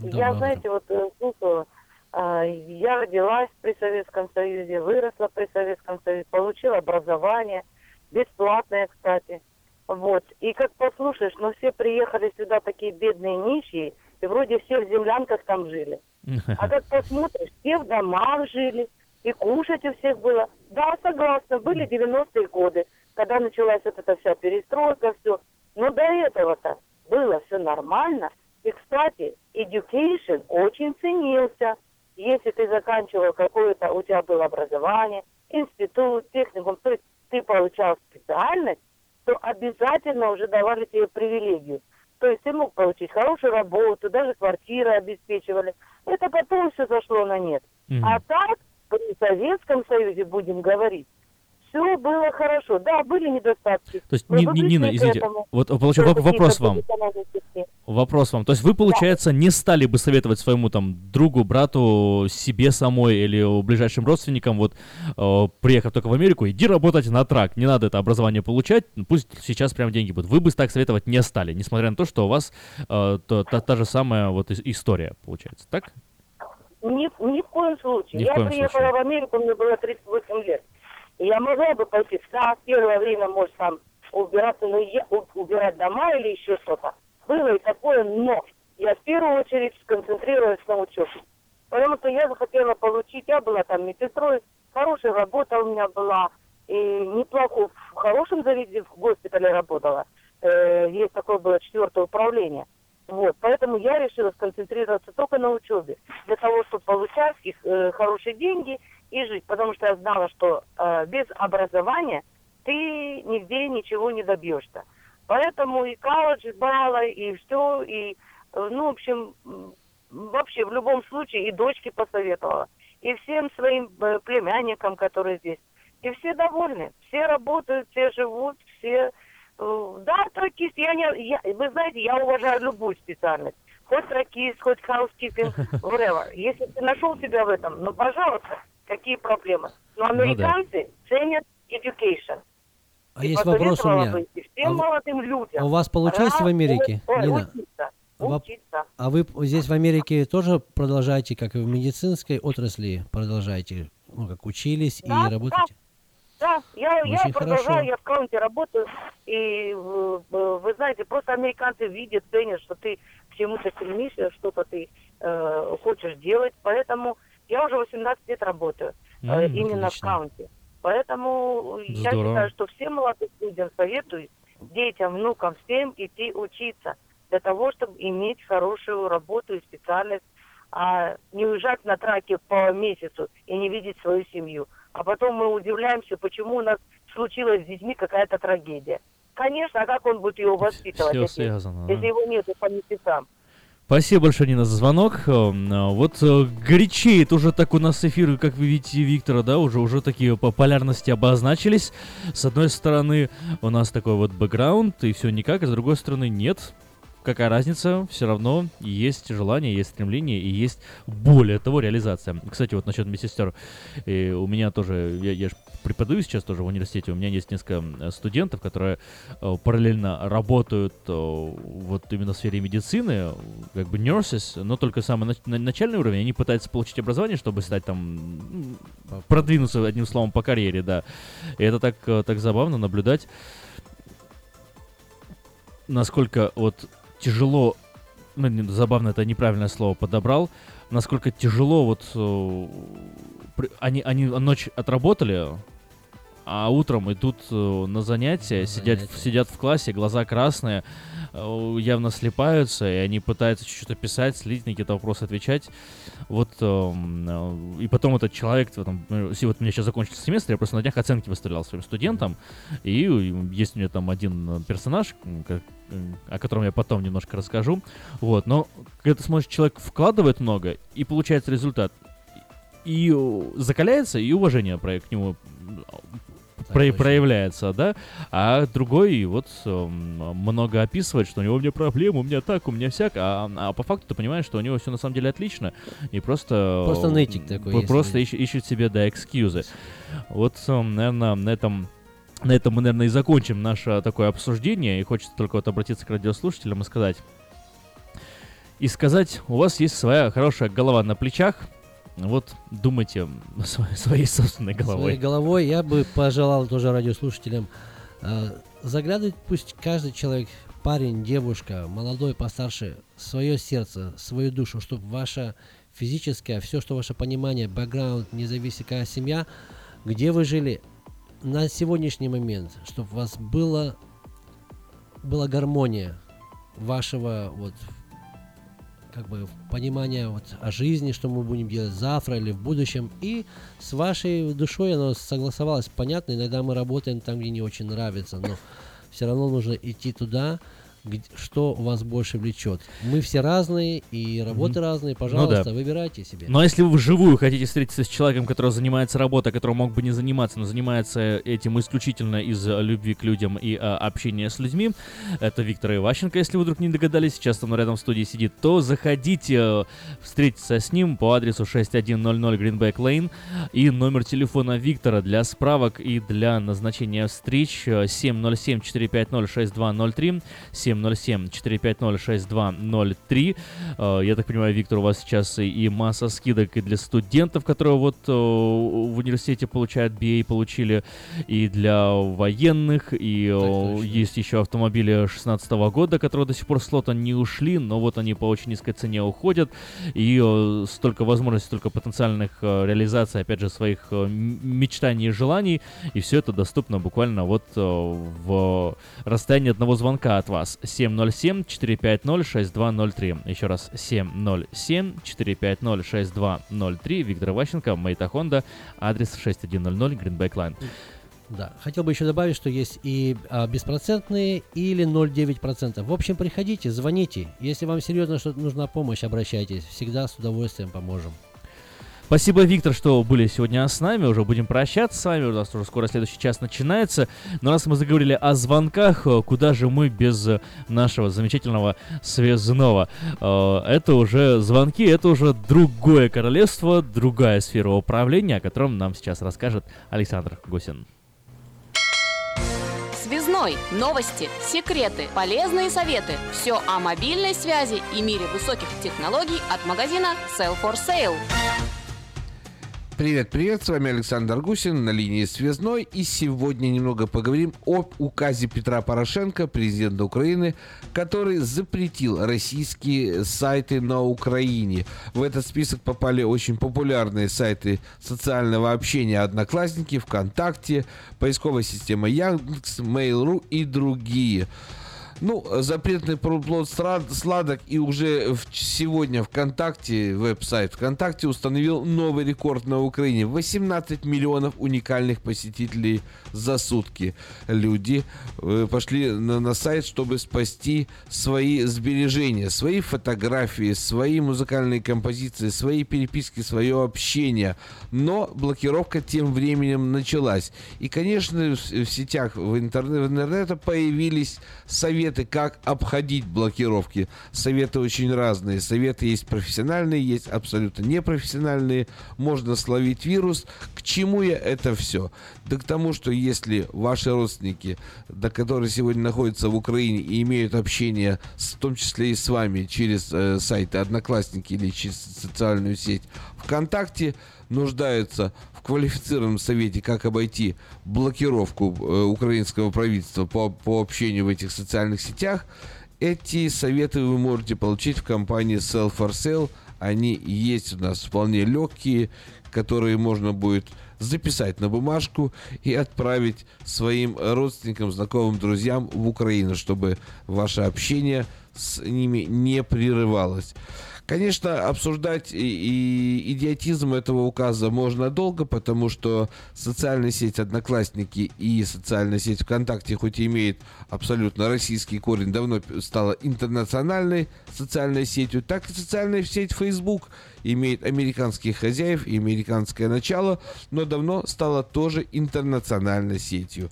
Я, знаете, вот слушаю, я родилась при Советском Союзе, выросла при Советском Союзе, получила образование, бесплатное, кстати. Вот. И как послушаешь, но все приехали сюда такие бедные нищие, и вроде все в землянках там жили. А как посмотришь, все в домах жили. И кушать у всех было. Да, согласна, были 90-е годы, когда началась вот эта вся перестройка, все. Но до этого-то было все нормально. И, кстати, education очень ценился. Если ты заканчивал какое-то, у тебя было образование, институт, техникум, то есть ты получал специальность, то обязательно уже давали тебе привилегию. То есть ты мог получить хорошую работу, даже квартиры обеспечивали. Это потом все зашло на нет. А так... При Советском Союзе, будем говорить, все было хорошо. Да, были недостатки. То есть, Нина, извините, вот вопрос вам. Вопрос вам. То есть вы, получается, не стали бы советовать своему там другу, брату, себе самой или ближайшим родственникам, вот приехав только в Америку, иди работать на трак, не надо это образование получать, пусть сейчас прям деньги будут. Вы бы так советовать не стали, несмотря на то, что у вас та же самая вот история получается, так? Ни в коем случае. Я приехала в Америку, мне было 38 лет. И я могла бы пойти, да, в первое время, может, там, убираться, но убирать дома или еще что-то. Было и такое, но я в первую очередь сконцентрировалась на учебе. Потому что я захотела получить, я была там медсестрой, хорошая работа у меня была, и неплохо, в хорошем заведении, в госпитале работала. Есть такое было 4-е управление. Вот, поэтому я решила сконцентрироваться только на учебе, для того, чтобы получать их хорошие деньги и жить, потому что я знала, что без образования ты нигде ничего не добьешься. Поэтому и колледж, и баллы, и все, и, ну, в общем, вообще в любом случае и дочке посоветовала, и всем своим племянникам, которые здесь. И все довольны, все работают, все живут, все... Да, тракист, вы знаете, я уважаю любую специальность. Хоть тракист, хоть housekeeping, whatever. Если ты нашел себя в этом, ну, пожалуйста, какие проблемы. Но американцы ценят education. А есть вопрос у меня. Всем молодым людям. У вас получилось в Америке? Учиться. А вы здесь в Америке тоже продолжаете, как и в медицинской отрасли, продолжаете, ну, как учились и работаете? Да, я продолжаю, я в каунте работаю, и вы знаете, просто американцы видят, ценят, что ты к чему-то стремишься, что-то ты хочешь делать, поэтому я уже 18 лет работаю именно в каунте. Поэтому я считаю, что всем молодым людям советую, детям, внукам, всем идти учиться для того, чтобы иметь хорошую работу и специальность, а не уезжать на траке по месяцу и не видеть свою семью. А потом мы удивляемся, почему у нас случилась с детьми какая-то трагедия. Конечно, а как он будет его воспитывать, если его нету по месяцам? Спасибо большое, Нина, за звонок. Вот горячеет уже так у нас эфир, как вы видите, Виктора, да, уже такие полярности обозначились. С одной стороны, у нас такой вот бэкграунд, и все никак, а с другой стороны, нет. Какая разница, все равно есть желание, есть стремление и есть, более того, реализация. Кстати, вот насчет медсестер, у меня тоже, я же преподаю сейчас тоже в университете, у меня есть несколько студентов, которые параллельно работают вот именно в сфере медицины, как бы nurses, но только самый начальный уровень, они пытаются получить образование, чтобы стать там, продвинуться, одним словом, по карьере, да. И это так забавно наблюдать, насколько вот... тяжело, ну, забавно, это неправильное слово подобрал, насколько тяжело вот они ночь отработали, а утром идут на занятия, сидят в классе, глаза красные, явно слепаются, и они пытаются что-то писать, следить, на какие-то вопросы отвечать. Вот, и потом этот человек, вот у меня сейчас закончился семестр, я просто на днях оценки выставлял своим студентам, и есть у меня там один персонаж, о котором я потом немножко расскажу, вот, но когда ты смотришь, человек вкладывает много, и получается результат, и закаляется, и уважение к нему проявляется, да, а другой вот много описывает, что у него у меня проблемы, у меня так, у меня всяк, а по факту ты понимаешь, что у него все на самом деле отлично, и просто нытик такой, просто ищет себе, да, экскьюзы. Вот, наверное, на этом мы, наверное, и закончим наше такое обсуждение, и хочется только вот обратиться к радиослушателям и сказать, у вас есть своя хорошая голова на плечах. Вот думайте своей собственной головой. Своей головой я бы пожелал тоже радиослушателям заглядывать, пусть каждый человек, парень, девушка, молодой, постарше, свое сердце, свою душу, чтобы ваше физическое, все, что ваше понимание, бэкграунд, независимо какая семья, где вы жили, на сегодняшний момент, чтобы у вас была гармония вашего вот, как бы, понимание вот о жизни, что мы будем делать завтра или в будущем, и с вашей душой оно согласовалось, понятно, иногда мы работаем там, где не очень нравится, но все равно нужно идти туда, что вас больше влечет. Мы все разные, и работы разные, пожалуйста, выбирайте себе. Ну а если вы вживую хотите встретиться с человеком, который занимается работой, который мог бы не заниматься, но занимается этим исключительно из любви к людям и общения с людьми, это Виктор Иващенко, если вы вдруг не догадались, сейчас он рядом в студии сидит, то заходите встретиться с ним по адресу 6100 Greenback Lane и номер телефона Виктора для справок и для назначения встреч 707-450-6203, 707-450-6203. Я так понимаю, Виктор, у вас сейчас и масса скидок и для студентов, которые вот в университете получают BA, получили, и для военных, и есть еще автомобили 16 года, которые до сих пор слота не ушли, но вот они по очень низкой цене уходят, и столько возможностей, столько потенциальных реализаций, опять же, своих мечтаний и желаний, и все это доступно буквально вот в расстоянии одного звонка от вас. 707-450-6203. Еще раз, 707-450-6203. Виктор Иващенко, Мата Хонда, адрес 6100 Greenback Line. Да. Хотел бы еще добавить, что есть и беспроцентные или 0,9%. В общем, приходите, звоните. Если вам серьезно что-то нужна помощь, обращайтесь. Всегда с удовольствием поможем. Спасибо, Виктор, что были сегодня с нами. Уже будем прощаться с вами. У нас уже скоро следующий час начинается. Но раз мы заговорили о звонках, куда же мы без нашего замечательного связного? Это уже звонки, это уже другое королевство, другая сфера управления, о котором нам сейчас расскажет Александр Гусин. Связной. Новости, секреты, полезные советы. Все о мобильной связи и мире высоких технологий от магазина Cell for Sale. Привет-привет, с вами Александр Гусин на линии связной, и сегодня немного поговорим об указе Петра Порошенко, президента Украины, который запретил российские сайты на Украине. В этот список попали очень популярные сайты социального общения «Одноклассники», «ВКонтакте», поисковая система Яндекс, Mail.ru и другие. Ну, запретный плод сладок, и уже сегодня ВКонтакте, веб-сайт ВКонтакте установил новый рекорд на Украине. 18 миллионов уникальных посетителей за сутки. Люди пошли на сайт, чтобы спасти свои сбережения, свои фотографии, свои музыкальные композиции, свои переписки, свое общение. Но блокировка тем временем началась. И, конечно, в сетях в интернете появились советы, как обходить блокировки. Советы очень разные. Советы есть профессиональные, есть абсолютно непрофессиональные. Можно словить вирус. К чему я это все? Да к тому, что если ваши родственники, которые сегодня находятся в Украине и имеют общение, в том числе и с вами, через сайты «Одноклассники» или через социальную сеть ВКонтакте, нуждаются в квалифицированном совете, как обойти блокировку украинского правительства по общению в этих социальных сетях, эти советы вы можете получить в компании Cell for Sale. Они есть у нас вполне легкие, которые можно будет записать на бумажку и отправить своим родственникам, знакомым, друзьям в Украину, чтобы ваше общение с ними не прерывалось. Конечно, обсуждать и идиотизм этого указа можно долго, потому что социальная сеть «Одноклассники» и социальная сеть ВКонтакте, хоть и имеет абсолютно российский корень, давно стала интернациональной социальной сетью, так и социальная сеть Facebook имеет американских хозяев и американское начало, но давно стала тоже интернациональной сетью.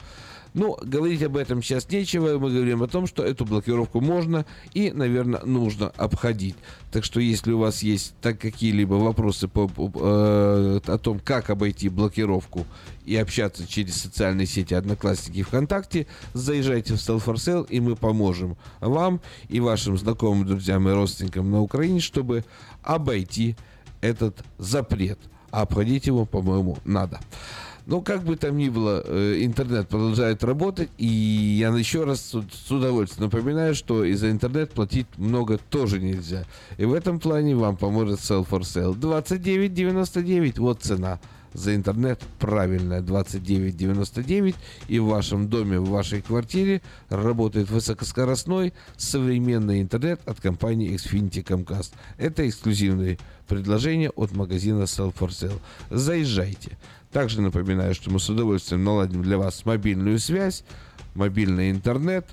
Ну, говорить об этом сейчас нечего, мы говорим о том, что эту блокировку можно и, наверное, нужно обходить. Так что, если у вас есть какие-либо вопросы о том, как обойти блокировку и общаться через социальные сети «Одноклассники» и ВКонтакте, заезжайте в Cell for Sale, и мы поможем вам и вашим знакомым, друзьям и родственникам на Украине, чтобы обойти этот запрет. А обходить его, по-моему, надо. Но как бы там ни было, интернет продолжает работать, и я еще раз с удовольствием напоминаю, что и за интернет платить много тоже нельзя. И в этом плане вам поможет Cell for Sale. 29,99, вот цена за интернет правильная, 29,99, и в вашем доме, в вашей квартире работает высокоскоростной современный интернет от компании Xfinity Comcast. Это эксклюзивные предложения от магазина Cell for Sale. Заезжайте. Также напоминаю, что мы с удовольствием наладим для вас мобильную связь, мобильный интернет,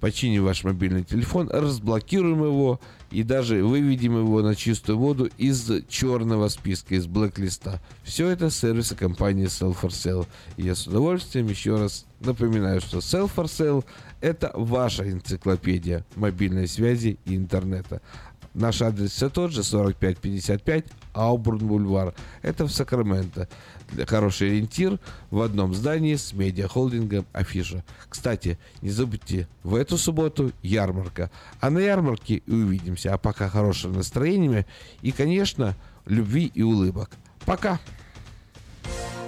починим ваш мобильный телефон, разблокируем его и даже выведем его на чистую воду из черного списка, из блэк-листа. Все это сервисы компании Cell for Sale. И я с удовольствием еще раз напоминаю, что Cell for Sale – это ваша энциклопедия мобильной связи и интернета. Наш адрес все тот же, 4555 Аубурн-Бульвар. Это в Сакраменто. Хороший ориентир в одном здании с медиахолдингом «Афиша». Кстати, не забудьте, в эту субботу ярмарка. А на ярмарке и увидимся. А пока хорошего настроения и, конечно, любви и улыбок. Пока!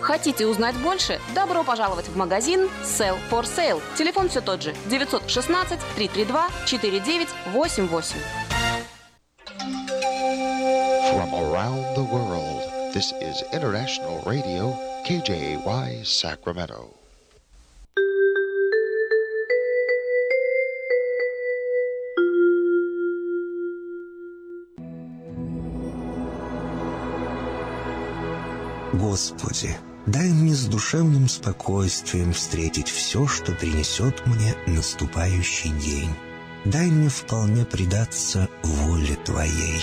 Хотите узнать больше? Добро пожаловать в магазин Cell for Sale. Телефон все тот же, 916-332-4988. From around the world, this is International Radio, KJAY, Sacramento. Господи, Дай мне с душевным спокойствием встретить все, что принесет мне наступающий день. Дай мне вполне предаться воле Твоей.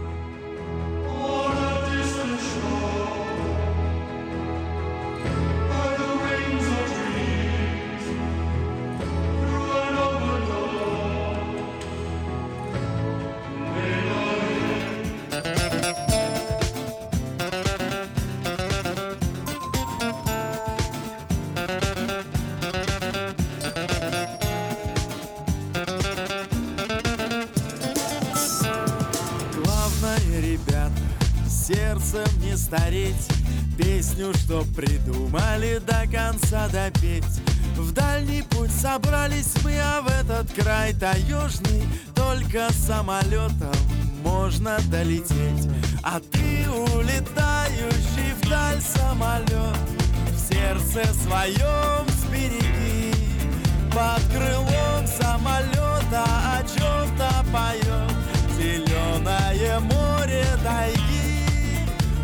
Стареть, песню, что придумали, до конца допеть. В дальний путь собрались мы, а в этот край таежный только самолетом можно долететь. А ты улетающий вдаль самолет, в сердце своем сбереги. Под крылом самолета о чем-то поет зеленое море тайги.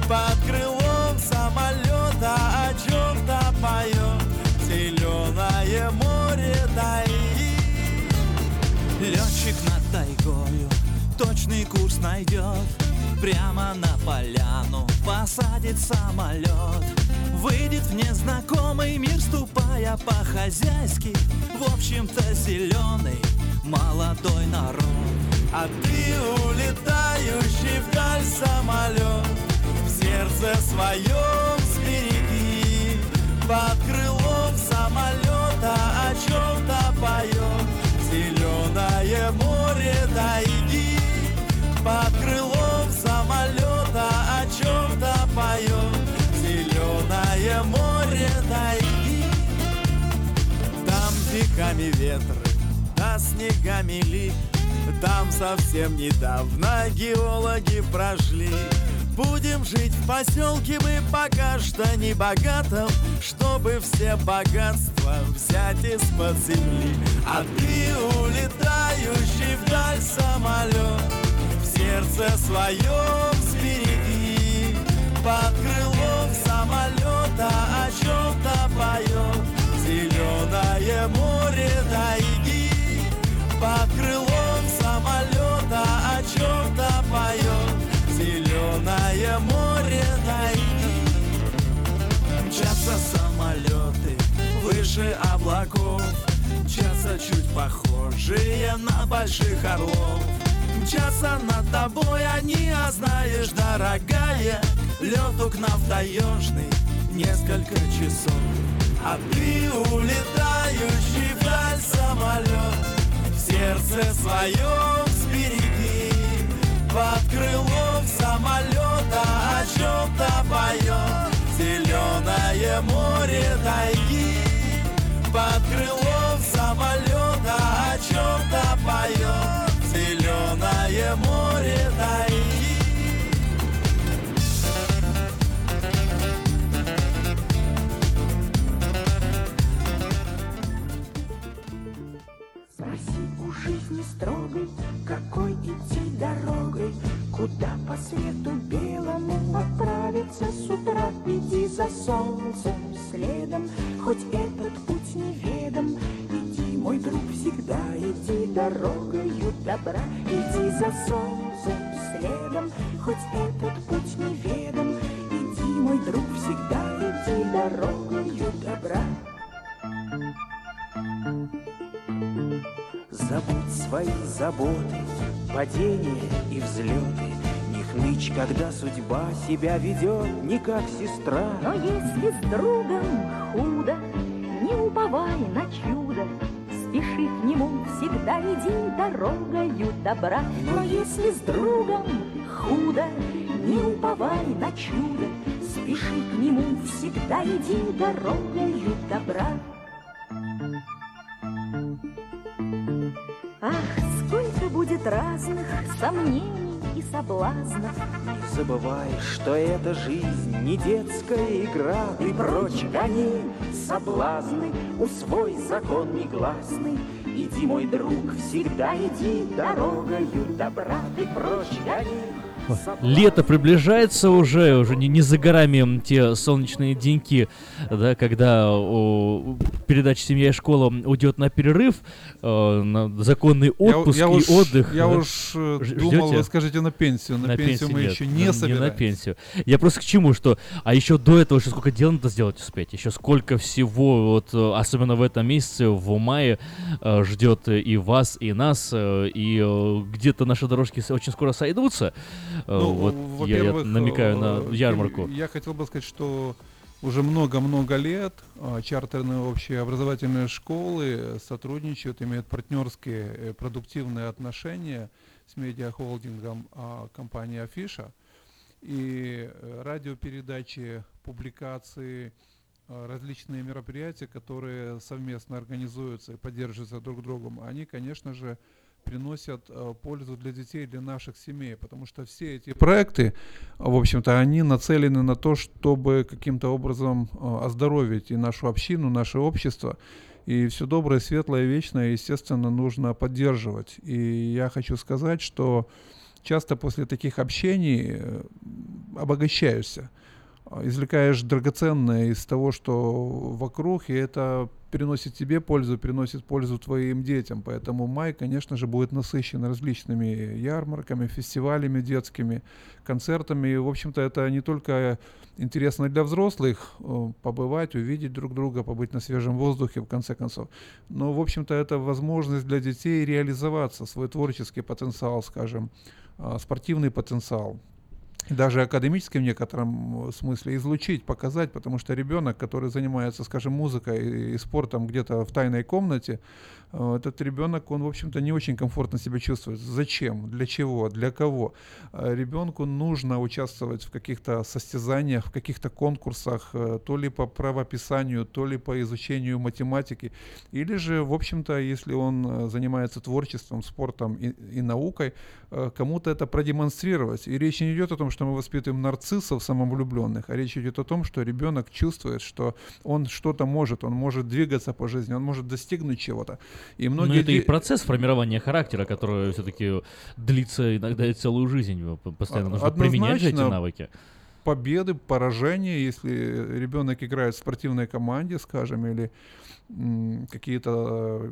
Под крылом самолета о чем-то поет зеленое море тайги. Летчик над тайгою точный курс найдет, прямо на поляну посадит самолет. Выйдет в незнакомый мир, ступая по-хозяйски, в общем-то зеленый молодой народ. А ты улетающий вдаль самолет, сердце своем сбереги. Под крылом самолета о чем-то поет зеленое море тайги. Под крылом самолета о чем-то поет зеленое море тайги. Там веками ветры, да снегами ли, там совсем недавно геологи прошли. Будем жить в поселке мы пока что не богатым, чтобы все богатства взять из-под земли. А ты улетающий вдаль самолет, в сердце своем сбереги. Под крылом самолета о чем-то поет зеленое море тайги. Под крылом самолета о чем-то поет зеленое море тайги. Мчатся самолеты выше выше облаков, часто чуть похожие на больших орлов. Часто над тобой они, а знаешь, дорогая, лету к нам в таежный несколько часов. А ты улетающий вдаль самолет, в сердце своем сбереги, под крылом самолета о чем-то поет зеленое море тайги. Под крылом самолета о чем-то поет зеленое море тайги. Жизни строгой, какой идти дорогой, куда по свету белому отправиться с утра, иди за солнцем следом, хоть этот путь неведом, иди, мой друг, всегда иди дорогою добра, иди за солнцем следом, хоть этот путь неведом, иди, мой друг, всегда иди дорогою добра. Забудь свои заботы, падения и взлеты, не хнычь, когда судьба себя ведет не как сестра. Но если с другом худо, не уповай на чудо, спеши к нему, всегда иди дорогою добра. Но если с другом худо, не уповай на чудо, спеши к нему, всегда иди дорогою добра. Ах, сколько будет разных сомнений и соблазнов. Не забывай, что эта жизнь не детская игра. Ты прочь гони соблазны, усвой закон негласный. Иди, мой друг, всегда иди дорогою добра. Ты прочь гони соблазны. Лето приближается уже не за горами те солнечные деньки, да, когда передача «Семья и школа» уйдет на перерыв, на законный отпуск и отдых. Я уж думал, вы скажете на пенсию. На пенсию мы еще не собираемся. Не на пенсию. Я просто к чему, что... А еще до этого, еще сколько дел надо сделать успеть, еще сколько всего, вот, особенно в этом месяце, в мае, ждет и вас, и нас, и где-то наши дорожки очень скоро сойдутся. Ну, вот я намекаю на ярмарку. Я хотел бы сказать, что... Уже много-много лет чартерные общеобразовательные школы сотрудничают, имеют партнерские продуктивные отношения с медиахолдингом компании «Афиша». И радиопередачи, публикации, различные мероприятия, которые совместно организуются и поддерживаются друг другом, они, конечно же, приносят пользу для детей, для наших семей, потому что все эти проекты, в общем-то, они нацелены на то, чтобы каким-то образом оздоровить и нашу общину, наше общество, и все доброе, светлое, вечное, естественно, нужно поддерживать. И я хочу сказать, что часто после таких общений обогащаешься, извлекаешь драгоценное из того, что вокруг, и это приносит тебе пользу, приносит пользу твоим детям. Поэтому май, конечно же, будет насыщен различными ярмарками, фестивалями детскими, концертами. И, в общем-то, это не только интересно для взрослых побывать, увидеть друг друга, побыть на свежем воздухе, в конце концов. Но, в общем-то, это возможность для детей реализоваться, свой творческий потенциал, скажем, спортивный потенциал. Даже академически в некотором смысле излучить, показать, потому что ребенок, который занимается, скажем, музыкой и спортом где-то в тайной комнате, этот ребенок, он, в общем-то, не очень комфортно себя чувствует. Зачем? Для чего? Для кого? Ребенку нужно участвовать в каких-то состязаниях, в каких-то конкурсах, то ли по правописанию, то ли по изучению математики. Или же, в общем-то, если он занимается творчеством, спортом и наукой, кому-то это продемонстрировать. И речь не идет о том, что мы воспитываем нарциссов самовлюбленных, а речь идет о том, что ребенок чувствует, что он что-то может, он может двигаться по жизни, он может достигнуть чего-то. И многие... Но это и процесс формирования характера, который все-таки длится иногда и целую жизнь. Постоянно нужно применять эти навыки. победы, поражения, если ребенок играет в спортивной команде, скажем, или какие-то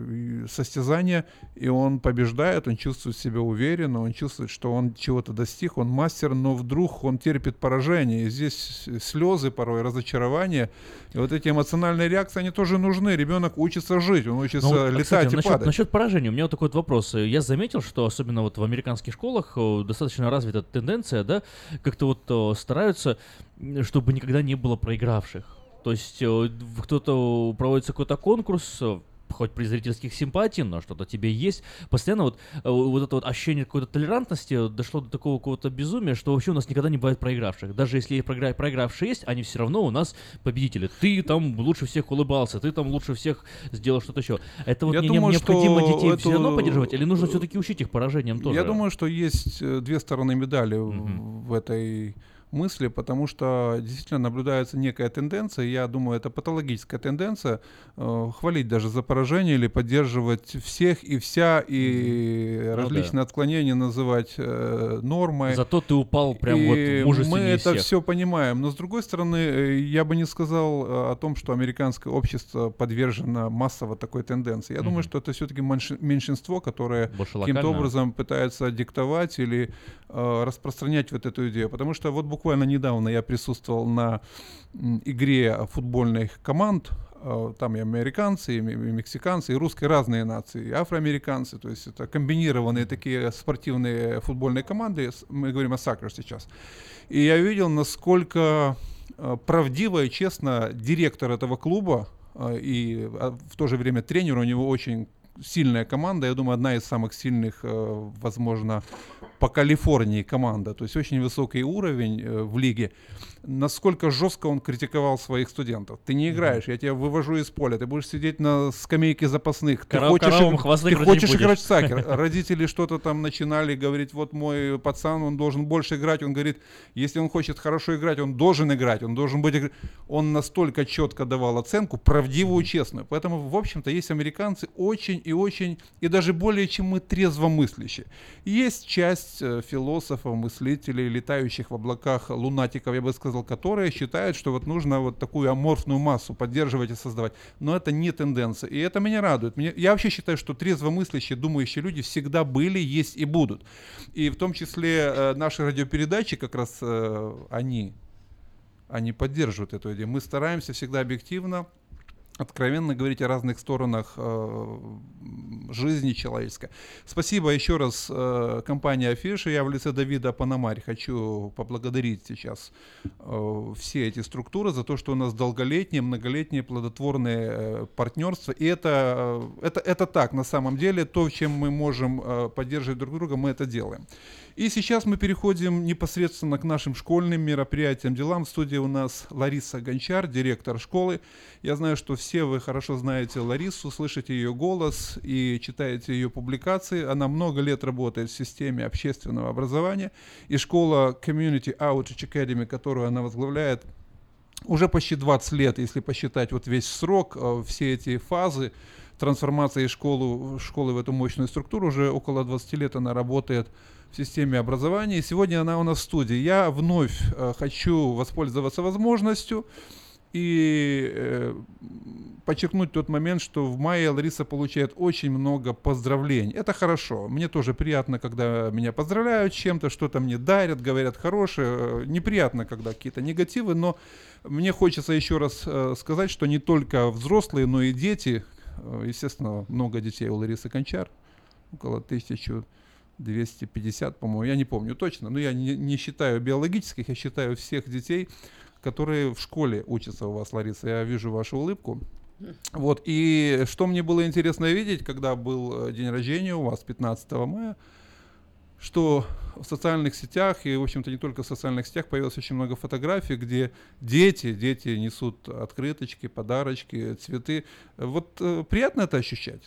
состязания, и он побеждает, он чувствует себя уверенно, он чувствует, что он чего-то достиг, он мастер, но вдруг он терпит поражение. И здесь слезы порой, разочарование. И вот эти эмоциональные реакции, они тоже нужны. Ребенок учится жить, он учится летать и падать. Насчет поражения, у меня вот такой вот вопрос. Я заметил, что особенно вот в американских школах достаточно развита тенденция, да, как-то вот стараются, чтобы никогда не было проигравших. То есть кто-то проводится какой-то конкурс, хоть при зрительских симпатий, но что-то тебе есть. Постоянно вот это вот ощущение какой-то толерантности дошло до такого какого-то безумия, что вообще у нас никогда не бывает проигравших. Даже если проигравшие есть, они все равно у нас победители. Ты там лучше всех улыбался, ты там лучше всех сделал что-то еще. Это вот необходимо детей все равно поддерживать, или нужно все-таки учить их поражениям тоже? Я думаю, что есть две стороны медали в этой мысли, потому что действительно наблюдается некая тенденция, я думаю, это патологическая тенденция, хвалить даже за поражение или поддерживать всех и вся, и различные отклонения называть нормой. Зато ты упал прям и вот в ужасе мы это всех. Все понимаем, но с другой стороны, я бы не сказал о том, что американское общество подвержено массово такой тенденции. Я думаю, что это все-таки меньшинство, которое каким-то образом пытается диктовать или распространять вот эту идею, потому что вот буквально недавно я присутствовал на игре футбольных команд, там и американцы, и мексиканцы, и русские, разные нации, и афроамериканцы, то есть это комбинированные такие спортивные футбольные команды, мы говорим о соккер сейчас. И я видел, насколько правдиво и честно директор этого клуба и в то же время тренер, у него очень сильная команда, я думаю, одна из самых сильных, возможно, по Калифорнии команда, то есть очень высокий уровень в лиге. Насколько жестко он критиковал своих студентов. Ты не играешь, я тебя вывожу из поля, ты будешь сидеть на скамейке запасных, ты хочешь играть в соккер. Родители что-то там начинали говорить, вот мой пацан, он должен больше играть, он говорит, если он хочет хорошо играть, он должен быть... Он настолько четко давал оценку, правдивую, честную. Поэтому, в общем-то, есть американцы очень и очень, и даже более, чем мы, трезвомыслящие. Есть часть философов, мыслителей, летающих в облаках, лунатиков, я бы сказал, которые считают, что вот нужно вот такую аморфную массу поддерживать и создавать. Но это не тенденция, и это меня радует. Я вообще считаю, что трезвомыслящие, думающие люди всегда были, есть и будут. И в том числе наши радиопередачи, как раз они поддерживают эту идею. Мы стараемся всегда объективно, откровенно говорить о разных сторонах жизни человеческой. Спасибо еще раз компании Афиша. Я в лице Давида Пономарь хочу поблагодарить сейчас все эти структуры за то, что у нас долголетние, многолетние плодотворные партнерства. И это так, на самом деле, то, чем мы можем поддерживать друг друга, мы это делаем. И сейчас мы переходим непосредственно к нашим школьным мероприятиям, делам. В студии у нас Лариса Гончар, директор школы. Я знаю, что все вы хорошо знаете Ларису, слышите ее голос и читаете ее публикации. Она много лет работает в системе общественного образования. И школа Community Outreach Academy, которую она возглавляет, уже почти 20 лет, если посчитать вот весь срок, все эти фазы трансформации школы в эту мощную структуру, уже около 20 лет она работает в системе образования. И сегодня она у нас в студии. Я вновь хочу воспользоваться возможностью и подчеркнуть тот момент, что в мае Лариса получает очень много поздравлений. Это хорошо. Мне тоже приятно, когда меня поздравляют чем-то, что-то мне дарят, говорят хорошее. Неприятно, когда какие-то негативы, но мне хочется еще раз сказать, что не только взрослые, но и дети. Естественно, много детей у Ларисы Гончар, около 1250, по-моему, я не помню точно, но я не считаю биологических, я считаю всех детей, которые в школе учатся у вас, Лариса. Я вижу вашу улыбку. Вот. И что мне было интересно видеть, когда был день рождения у вас, 15 мая, что в социальных сетях, и, в общем-то, не только в социальных сетях, появилось очень много фотографий, где дети несут открыточки, подарочки, цветы. Вот приятно это ощущать?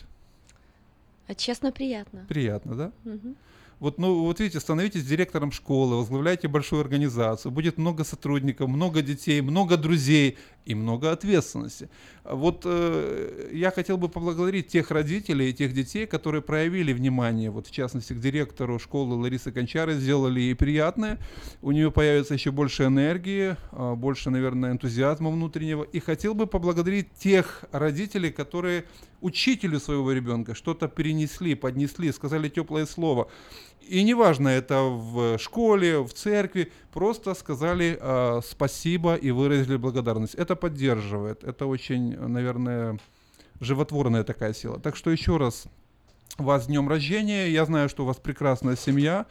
Честно, приятно. Приятно, да? Угу. Вот видите, становитесь директором школы, возглавляйте большую организацию, будет много сотрудников, много детей, много друзей. и много ответственности. Вот я хотел бы поблагодарить тех родителей и тех детей, которые проявили внимание, вот в частности к директору школы Ларисы Гончары, сделали ей приятное. У нее появится еще больше энергии, больше, наверное, энтузиазма внутреннего. И хотел бы поблагодарить тех родителей, которые учителю своего ребенка что-то перенесли, поднесли, сказали теплое слово. И неважно, это в школе, в церкви, просто сказали спасибо и выразили благодарность. Это поддерживает, это очень, наверное, животворная такая сила. Так что еще раз, вас с днем рождения, я знаю, что у вас прекрасная семья.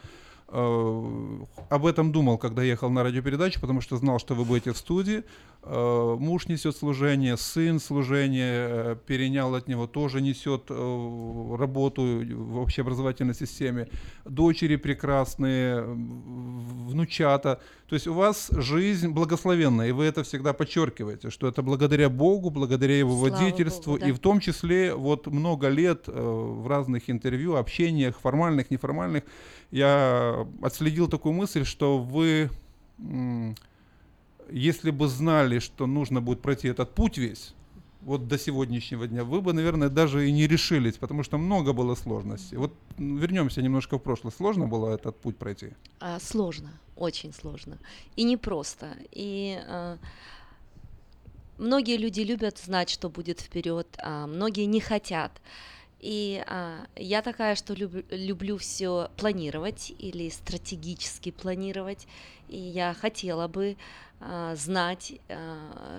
Об этом думал, когда ехал на радиопередачу, потому что знал, что вы будете в студии. Муж несет служение, сын служение перенял от него, тоже несет работу в общеобразовательной системе. Дочери прекрасные, внучата. То есть у вас жизнь благословенная, и вы это всегда подчеркиваете, что это благодаря Богу, благодаря его водительству. Слава Богу, да. И в том числе вот много лет в разных интервью, общениях, формальных, неформальных, я отследил такую мысль, что вы, если бы знали, что нужно будет пройти этот путь весь, вот до сегодняшнего дня, вы бы, наверное, даже и не решились, потому что много было сложностей. Вот вернемся немножко в прошлое. Сложно было этот путь пройти? Сложно, очень сложно. И непросто. И многие люди любят знать, что будет вперед, а многие не хотят. И я такая, что люблю все планировать или стратегически планировать, и я хотела бы знать,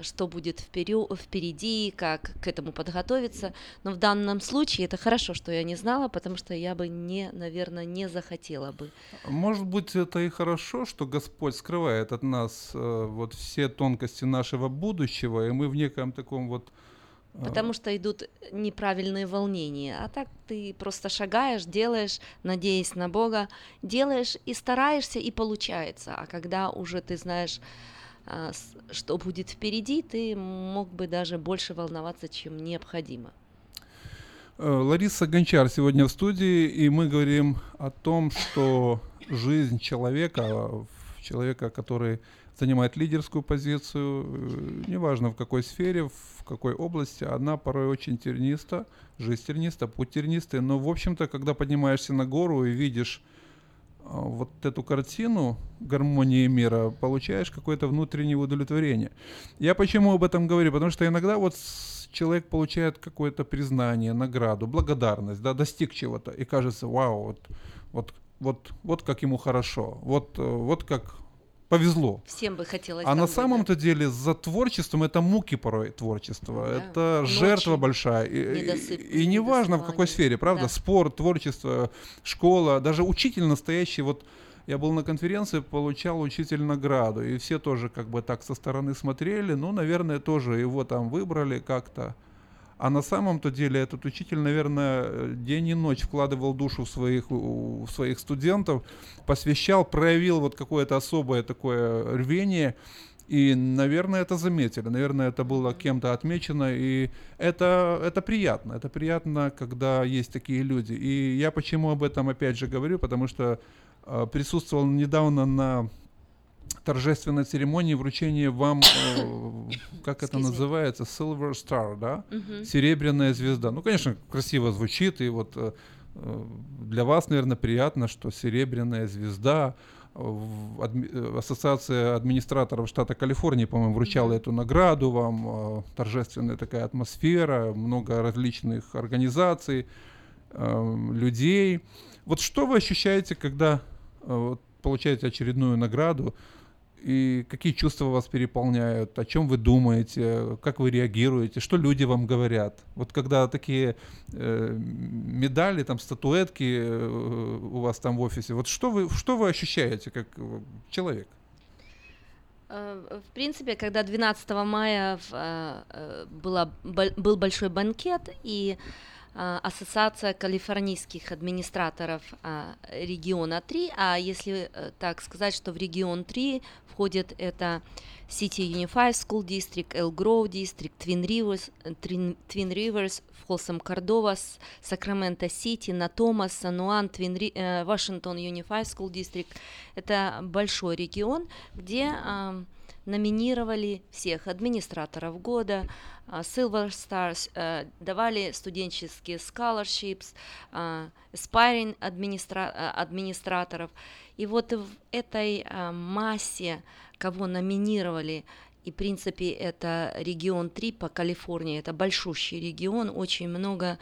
что будет впереди, как к этому подготовиться, но в данном случае это хорошо, что я не знала, потому что я бы, наверное, не захотела бы. Может быть, это и хорошо, что Господь скрывает от нас вот все тонкости нашего будущего, и мы в неком таком вот... Потому что идут неправильные волнения, а так ты просто шагаешь, делаешь, надеясь на Бога, делаешь и стараешься, и получается. А когда уже ты знаешь, что будет впереди, ты мог бы даже больше волноваться, чем необходимо. Лариса Гончар сегодня в студии, и мы говорим о том, что жизнь человека, который занимает лидерскую позицию, неважно в какой сфере, в какой области, она порой очень терниста, жизнь терниста, путь тернистый, но, в общем-то, когда поднимаешься на гору и видишь вот эту картину гармонии мира, получаешь какое-то внутреннее удовлетворение. Я почему об этом говорю? Потому что иногда вот человек получает какое-то признание, награду, благодарность, да, достиг чего-то, и кажется, вау, вот как ему хорошо, вот как... повезло. Всем бы хотелось. А на самом-то деле за творчеством это муки порой творчества, да. Это ночи, жертва большая. И неважно в какой сфере, правда? Да. Спорт, творчество, школа, даже учитель настоящий. Вот я был на конференции, получал учитель награду, и все тоже как бы так со стороны смотрели, ну, наверное, тоже его там выбрали как-то. А на самом-то деле этот учитель, наверное, день и ночь вкладывал душу в своих студентов, посвящал, проявил вот какое-то особое такое рвение. И, наверное, это заметили, наверное, это было кем-то отмечено. И это приятно, когда есть такие люди. И я почему об этом опять же говорю, потому что присутствовал недавно на торжественной церемонии вручения вам, как это называется, Silver Star, да? Серебряная звезда. Ну, конечно, красиво звучит, и вот для вас, наверное, приятно, что серебряная звезда, Ассоциация администраторов штата Калифорния, по-моему, вручала эту награду вам, торжественная такая атмосфера, много различных организаций, людей. Вот что вы ощущаете, когда получаете очередную награду, и какие чувства вас переполняют, о чем вы думаете, как вы реагируете, что люди вам говорят? Вот когда такие медали, там статуэтки у вас там в офисе, вот что вы ощущаете как человек? В принципе, когда 12 мая был большой банкет, и Ассоциация калифорнийских администраторов региона 3, а если так сказать, что в регион 3 входит это City Unified School District, El Grove District, Twin Rivers, Folsom Cordova, Sacramento City, Natoma, San Juan, Washington Unified School District. Это большой регион, где номинировали всех администраторов года, Silver Stars, давали студенческие scholarships, aspiring администраторов. И вот в этой массе, кого номинировали, и, в принципе, это регион 3 по Калифорнии, это большущий регион, очень много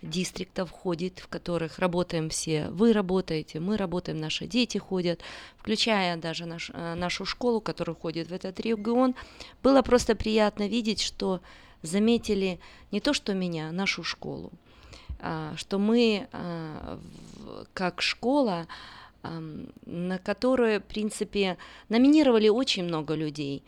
дистриктов ходит, в которых работаем все, вы работаете, мы работаем, наши дети ходят, включая даже нашу школу, которая ходит в этот регион. Было просто приятно видеть, что заметили не то, что меня, нашу школу, что мы, как школа, на которую, в принципе, номинировали очень много людей,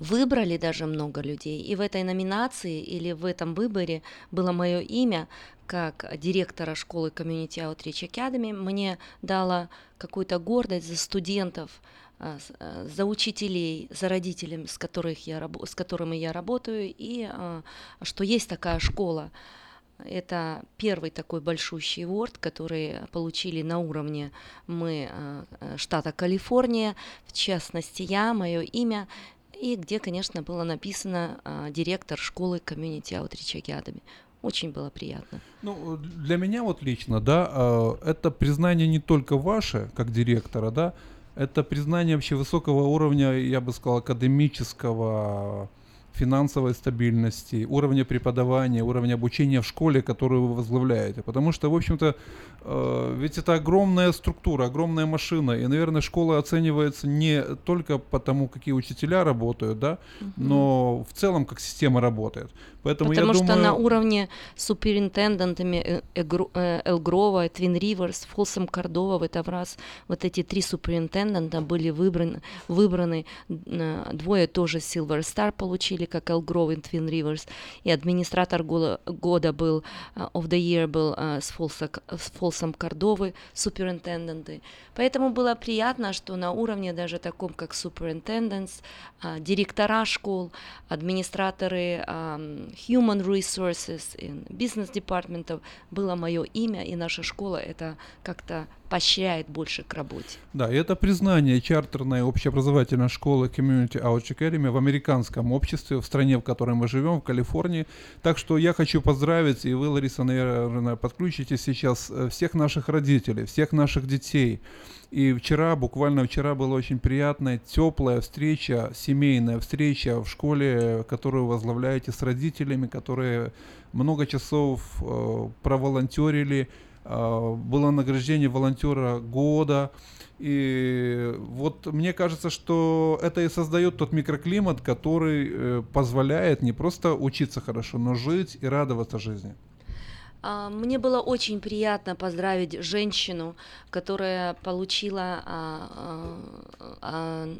выбрали даже много людей, и в этой номинации или в этом выборе было мое имя как директора школы Community Outreach Academy. Мне дало какую-то гордость за студентов, за учителей, за родителей, с которыми я работаю, и что есть такая школа. Это первый такой большущий award, который получили на уровне мы штата Калифорния, в частности я, мое имя, и где, конечно, было написано директор школы Community Outreach Academy. Очень было приятно. Ну, для меня вот лично, да, это признание не только ваше, как директора, да, это признание вообще высокого уровня, я бы сказал, академического, финансовой стабильности, уровня преподавания, уровня обучения в школе, которую вы возглавляете. Потому что, в общем-то, ведь это огромная структура, огромная машина. И, наверное, школа оценивается не только потому, какие учителя работают, да, но в целом, как система работает. Потому что думаю... на уровне суперинтендентами Элгрова, Твин Риверс, Фолсом Кордова в этот раз вот эти 3 суперинтендента были выбраны. Двое тоже Silver Star получили, как Элгров и Твин Риверс. И администратор года был, of the year был с Фолсом Кордовы, суперинтенденты. Поэтому было приятно, что на уровне даже таком, как суперинтендентс, директора школ, администраторы Human Resources и Business Department было мое имя, и наша школа это как-то поощряет больше к работе. Да, и это признание чартерной общеобразовательной школы Community Outreach Academy в американском обществе, в стране, в которой мы живем, в Калифорнии. Так что я хочу поздравить, и вы, Лариса, наверное, подключите сейчас всех наших родителей, всех наших детей. И вчера, буквально вчера, была очень приятная, теплая встреча, семейная встреча в школе, которую возглавляете с родителями, которые много часов проволонтерили. Было награждение волонтера года. И вот мне кажется, что это и создает тот микроклимат, который позволяет не просто учиться хорошо, но жить и радоваться жизни. Мне было очень приятно поздравить женщину, которая получила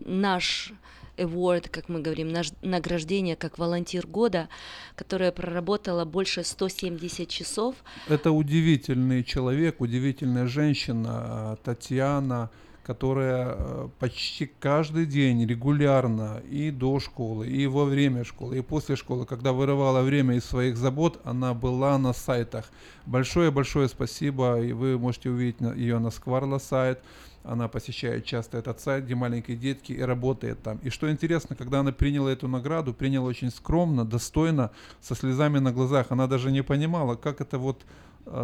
наш award, как мы говорим, награждение как волонтер года, которая проработала больше 170 часов. Это удивительный человек, удивительная женщина Татьяна, которая почти каждый день регулярно и до школы, и во время школы, и после школы, когда вырывала время из своих забот, она была на сайтах. Большое-большое спасибо, и вы можете увидеть ее на Скварла сайт. Она посещает часто этот сайт, где маленькие детки, и работает там. И что интересно, когда она приняла эту награду, приняла очень скромно, достойно, со слезами на глазах. Она даже не понимала, как это вот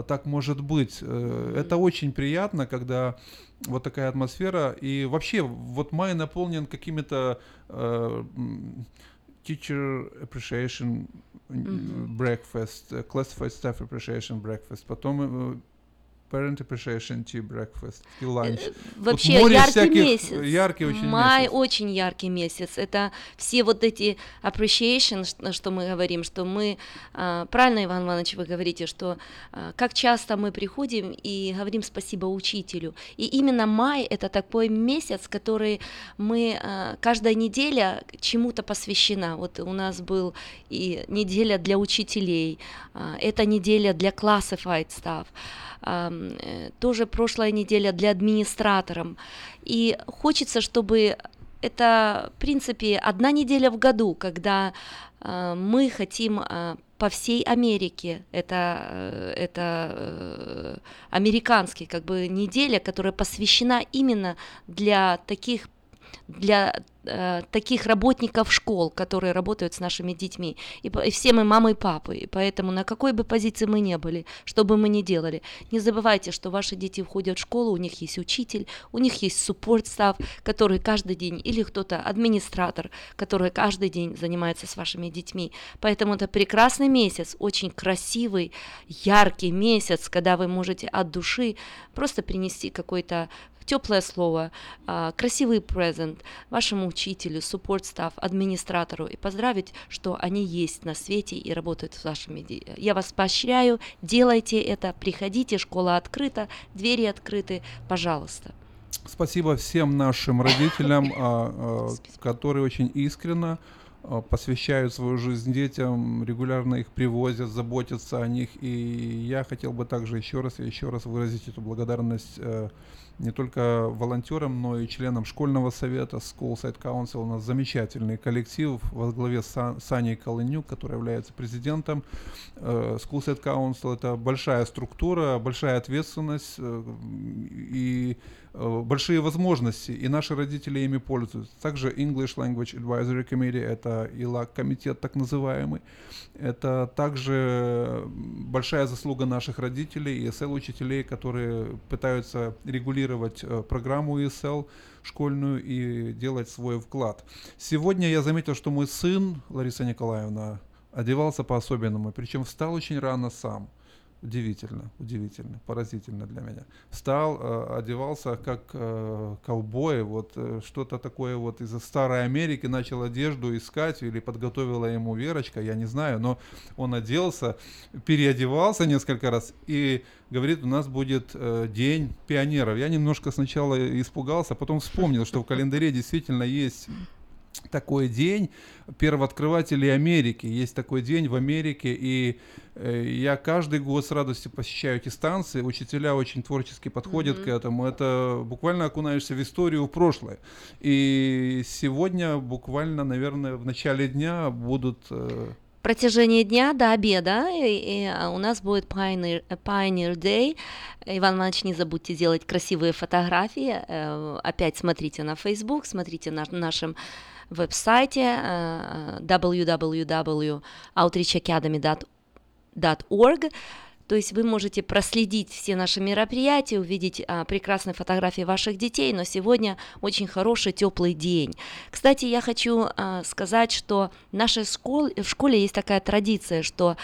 так может быть. Это очень приятно, когда вот такая атмосфера. И вообще, вот май наполнен какими-то teacher appreciation breakfast, classified staff appreciation breakfast, потом... Parent appreciation tea breakfast и lunch. Вообще вот яркий месяц. Яркий очень май месяц. Очень яркий месяц. Это все вот эти appreciation, что мы говорим, что мы, правильно, Иван Иванович, вы говорите, что как часто мы приходим и говорим спасибо учителю. И именно май это такой месяц, который мы каждая неделя чему-то посвящена. Вот у нас был и неделя для учителей, это неделя для classified staff. Тоже прошлая неделя для администраторов. И хочется, чтобы это, в принципе, одна неделя в году, когда мы хотим по всей Америке, это американский, как бы, неделя, которая посвящена именно для таких для таких работников школ, которые работают с нашими детьми, и все мы мамы и папы, и поэтому на какой бы позиции мы ни были, что бы мы ни делали, не забывайте, что ваши дети входят в школу, у них есть учитель, у них есть суппорт-став, который каждый день, или кто-то, администратор, который каждый день занимается с вашими детьми, поэтому это прекрасный месяц, очень красивый, яркий месяц, когда вы можете от души просто принести какой-то теплое слово, красивый презент вашему учителю, суппорт-став, администратору и поздравить, что они есть на свете и работают с вашими детьми. Я вас поощряю, делайте это, приходите, школа открыта, двери открыты, пожалуйста. Спасибо всем нашим родителям, которые очень искренно посвящают свою жизнь детям, регулярно их привозят, заботятся о них. И я хотел бы также еще раз выразить эту благодарность не только волонтерам, но и членам школьного совета, School Site Council. У нас замечательный коллектив во главе с Саней Колынюк, который является президентом. School Site Council — это большая структура, большая ответственность и большие возможности, и наши родители ими пользуются. Также English Language Advisory Committee, это ИЛАК-комитет так называемый. Это также большая заслуга наших родителей и ESL-учителей, которые пытаются регулировать программу ESL школьную и делать свой вклад. Сегодня я заметил, что мой сын, Лариса Николаевна, одевался по-особенному, причем встал очень рано сам. Удивительно, поразительно для меня. Встал, одевался как ковбой, что-то такое из старой Америки, начал одежду искать или подготовила ему Верочка, я не знаю, но он оделся, переодевался несколько раз и говорит, у нас будет День пионеров. Я немножко сначала испугался, потом вспомнил, что в календаре действительно есть такой день первооткрывателей Америки. Есть такой день в Америке, и я каждый год с радостью посещаю эти станции. Учителя очень творчески подходят к этому. Это буквально окунаешься в историю, в прошлое. И сегодня буквально, наверное, в начале дня будут... В протяжении дня до обеда и у нас будет Pioneer Day. Иван Иванович, не забудьте делать красивые фотографии. Опять смотрите на Facebook, смотрите на нашем веб-сайте www.outreachacademy.org. То есть вы можете проследить все наши мероприятия, увидеть прекрасные фотографии ваших детей, но сегодня очень хороший, теплый день. Кстати, я хочу сказать, что в нашей школе есть такая традиция, что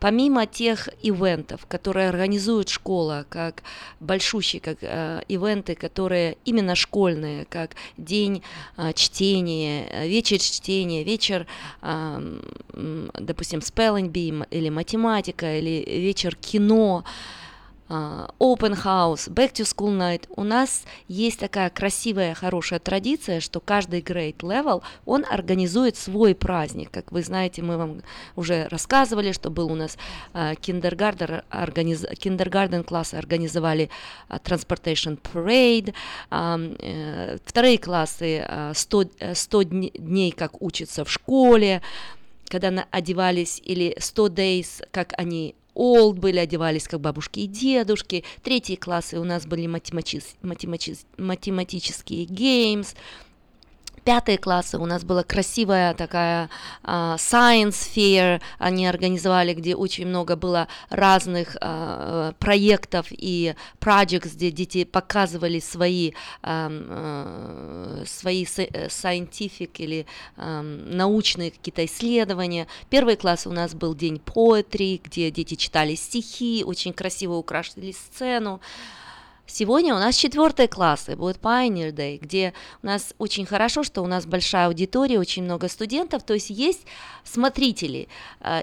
помимо тех ивентов, которые организует школа, как большущие, как ивенты, которые именно школьные, как день чтения, вечер чтения, вечер, допустим, spelling bee или математика, или вечер кино, open house, back to school night, у нас есть такая красивая, хорошая традиция, что каждый grade level, он организует свой праздник, как вы знаете, мы вам уже рассказывали, что был у нас kindergarten классы организовали transportation parade, вторые классы 100 дней, как учатся в школе, когда одевались, или 100 days, как они Old были, одевались как бабушки и дедушки. Третьи классы у нас были математические games. Пятые классы у нас была красивая такая science fair, они организовали, где очень много было разных проектов и projects, где дети показывали свои scientific или научные какие-то исследования. Первый класс у нас был день poetry, где дети читали стихи, очень красиво украшали сцену. Сегодня у нас 4 классы, будет Pioneer Day, где у нас очень хорошо, что у нас большая аудитория, очень много студентов, то есть есть смотрители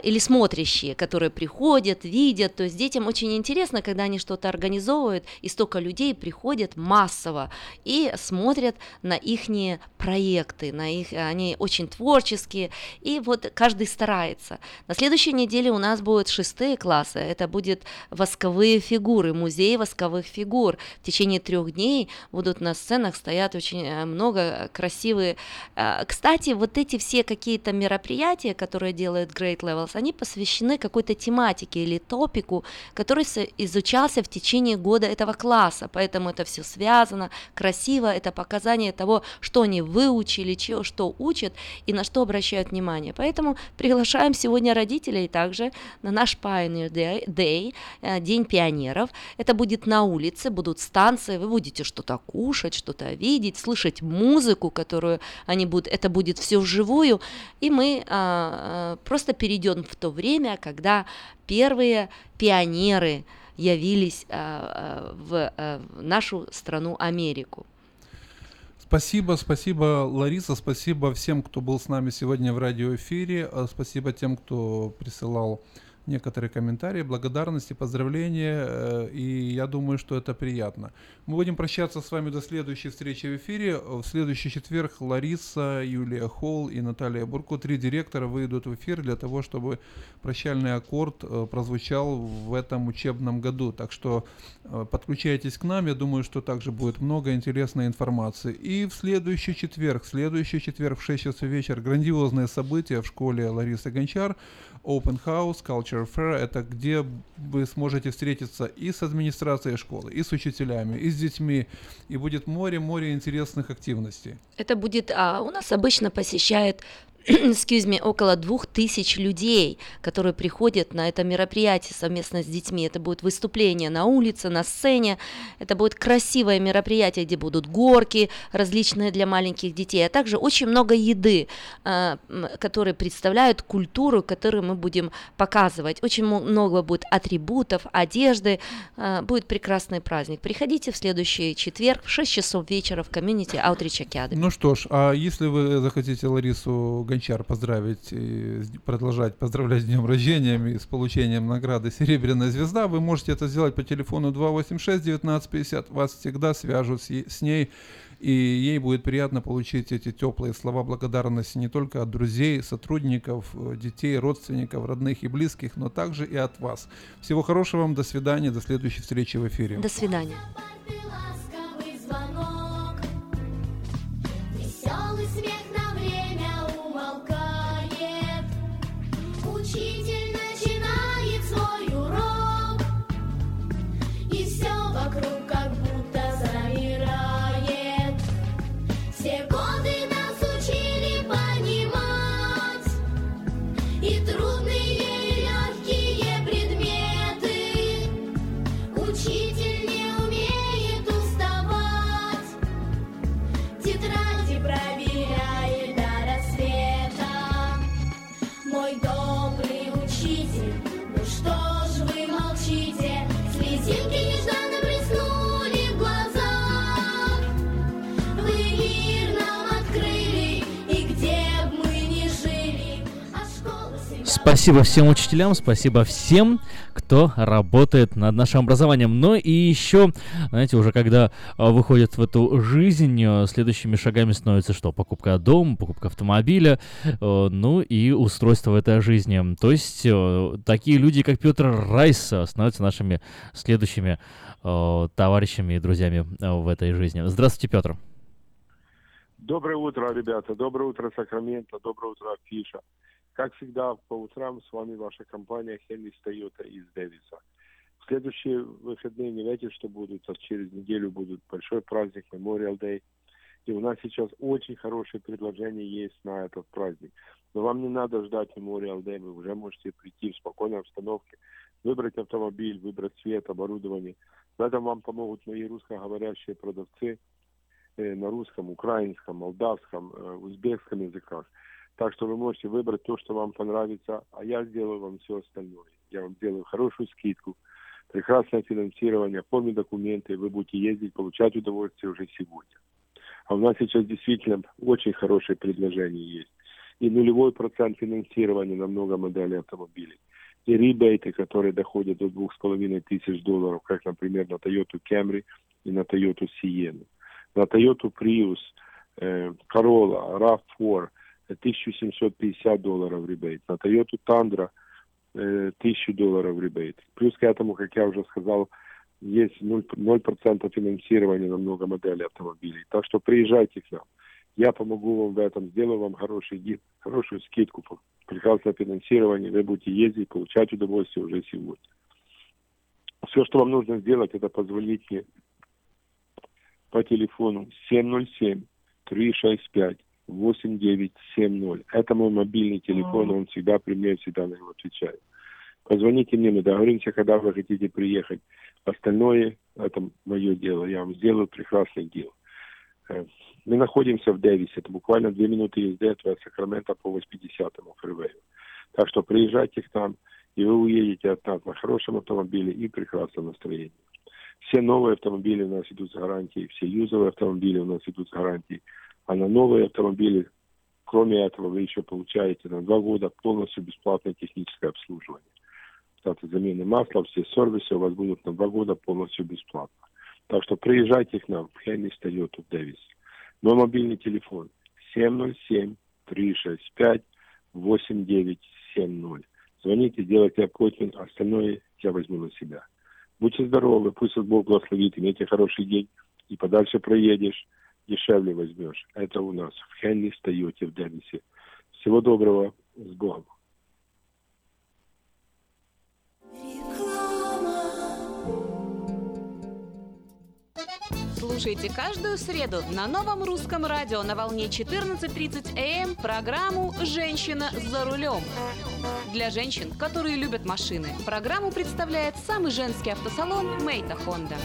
или смотрящие, которые приходят, видят, то есть детям очень интересно, когда они что-то организовывают, и столько людей приходят массово и смотрят на их проекты, они очень творческие, и каждый старается. На следующей неделе у нас будут 6 классы, это будут восковые фигуры, музей восковых фигур. пор в течение 3 дней будут на сценах стоять очень много красивые. Кстати, вот эти все какие-то мероприятия, которые делает Great Levels, они посвящены какой-то тематике или топику, который изучался в течение года этого класса, поэтому это все связано, красиво, это показание того, что они выучили, что учат и на что обращают внимание. Поэтому приглашаем сегодня родителей также на наш Pioneer Day, День пионеров. Это будет на улице, будут станции, вы будете что-то кушать, что-то видеть, слышать музыку, которую они будут, это будет все вживую, и мы просто перейдем в то время, когда первые пионеры явились в нашу страну Америку. Спасибо, Лариса, спасибо всем, кто был с нами сегодня в радиоэфире, спасибо тем, кто присылал некоторые комментарии, благодарности, поздравления, и я думаю, что это приятно. Мы будем прощаться с вами до следующей встречи в эфире. В следующий четверг Лариса, Юлия Холл и Наталья Бурко, 3 директора, выйдут в эфир для того, чтобы прощальный аккорд прозвучал в этом учебном году. Так что подключайтесь к нам, я думаю, что также будет много интересной информации. И в следующий четверг в 6 часов вечера грандиозное событие в школе Ларисы Гончар, Open House, Culture Fair, это где вы сможете встретиться и с администрацией школы, и с учителями, и с детьми, и будет море интересных активностей. Это будет, у нас обычно посещает около 2000 людей, которые приходят на это мероприятие совместно с детьми. Это будет выступление на улице, на сцене. Это будет красивое мероприятие, где будут горки различные для маленьких детей, а также очень много еды, которые представляют культуру, которую мы будем показывать. Очень много будет атрибутов, одежды. Будет прекрасный праздник. Приходите в следующий четверг в 6 часов вечера в Community Outreach Academy. Ну что ж, а если вы захотите Ларису Гончар поздравить и продолжать поздравлять с днем рождения и с получением награды «Серебряная звезда», вы можете это сделать по телефону 286-1950. Вас всегда свяжут с ней, и ей будет приятно получить эти теплые слова благодарности не только от друзей, сотрудников, детей, родственников, родных и близких, но также и от вас. Всего хорошего вам, до свидания, до следующей встречи в эфире. До свидания. Спасибо всем учителям, спасибо всем, кто работает над нашим образованием. Но и еще, знаете, уже когда выходят в эту жизнь, следующими шагами становится что? Покупка дома, покупка автомобиля, ну и устройство в этой жизни. То есть такие люди, как Петр Райс, становятся нашими следующими товарищами и друзьями в этой жизни. Здравствуйте, Петр. Доброе утро, ребята. Доброе утро, Сакраменто. Доброе утро, Афиша. Как всегда, по утрам с вами ваша компания Хеннис Тойота из Дэвиса. В следующие выходные, не знаете, что будут, а через неделю будет большой праздник, Memorial Day. И у нас сейчас очень хорошие предложения есть на этот праздник. Но вам не надо ждать Memorial Day, вы уже можете прийти в спокойной обстановке, выбрать автомобиль, выбрать цвет, оборудование. В этом вам помогут мои русскоговорящие продавцы на русском, украинском, молдавском, узбекском языках. Так что вы можете выбрать то, что вам понравится, а я сделаю вам все остальное. Я вам делаю хорошую скидку, прекрасное финансирование, оформлю документы, вы будете ездить, получать удовольствие уже сегодня. А у нас сейчас действительно очень хорошие предложения есть. И 0% финансирования на много моделей автомобилей. И ребейты, которые доходят до $2,500, как, например, на Toyota Camry и на Toyota Sienna. На Toyota Prius, Corolla, RAV4, $1,750 ребейт. На Toyota Tundra $1,000 ребейт. Плюс к этому, как я уже сказал, есть 0% финансирования на много моделей автомобилей. Так что приезжайте к нам. Я помогу вам в этом, сделаю вам хороший гид, хорошую скидку, прекрасное финансирование. Вы будете ездить, получать удовольствие уже сегодня. Все, что вам нужно сделать, это позвонить мне по телефону 707-365-8970. Это мой мобильный телефон, он всегда при мне, всегда на него отвечает. Позвоните мне, мы договоримся, когда вы хотите приехать. Остальное, это мое дело, я вам сделаю прекрасное дело. Мы находимся в Дэвисе, это буквально 2 минуты езды от Сакрамента по 80-му фривею. Так что приезжайте к нам, и вы уедете от нас на хорошем автомобиле и прекрасном настроении. Все новые автомобили у нас идут с гарантией, все юзовые автомобили у нас идут с гарантией. А на новые автомобили, кроме этого, вы еще получаете на 2 года полностью бесплатное техническое обслуживание. Кстати, замены масла, все сервисы у вас будут на 2 года полностью бесплатно. Так что приезжайте к нам в Хеннис Тойоту в Дэвис. Мой мобильный телефон 707-365-8970. Звоните, делайте аппоинтмент, остальное я возьму на себя. Будьте здоровы, пусть Бог благословит, имейте хороший день, и подальше проедешь, дешевле возьмешь. Это у нас в Хеннис Тойоте в Дэвисе. Всего доброго, с Богом. Слушайте каждую среду на Новом русском радио на волне 14:30 АМ программу «Женщина за рулем». Для женщин, которые любят машины, программу представляет самый женский автосалон «Мата Хонда».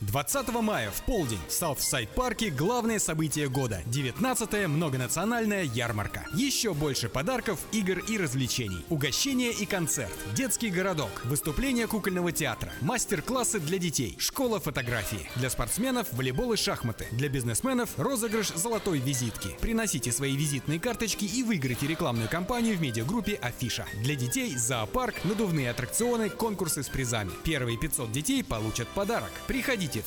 20 мая в полдень в Саутсайд-парке главное событие года – 19-я многонациональная ярмарка. Еще больше подарков, игр и развлечений. Угощения и концерт. Детский городок. Выступления кукольного театра. Мастер-классы для детей. Школа фотографии. Для спортсменов – волейбол и шахматы. Для бизнесменов – розыгрыш золотой визитки. Приносите свои визитные карточки и выиграйте рекламную кампанию в медиагруппе «Афиша». Для детей – зоопарк, надувные аттракционы, конкурсы с призами. Первые 500 детей получат подарок. Приходите в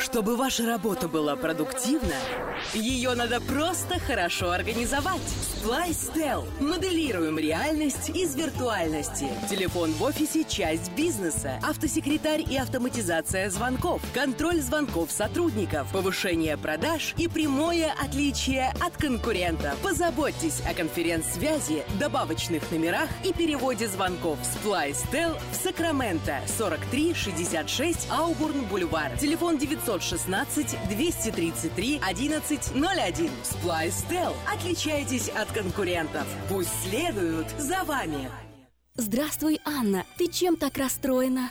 Чтобы ваша работа была продуктивна, ее надо просто хорошо организовать. Splice-Tel. Моделируем реальность из виртуальности. Телефон в офисе – часть бизнеса. Автосекретарь и автоматизация звонков. Контроль звонков сотрудников. Повышение продаж и прямое отличие от конкурентов. Позаботьтесь о конференц-связи, добавочных номерах и переводе звонков. Splice-Tel в Сакраменто. 4366 Аубурн-Бульвар. Телефон 916-233-1101. Splice-Tel. Отличайтесь от конкурентов. Пусть следуют за вами. Здравствуй, Анна. Ты чем так расстроена?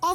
А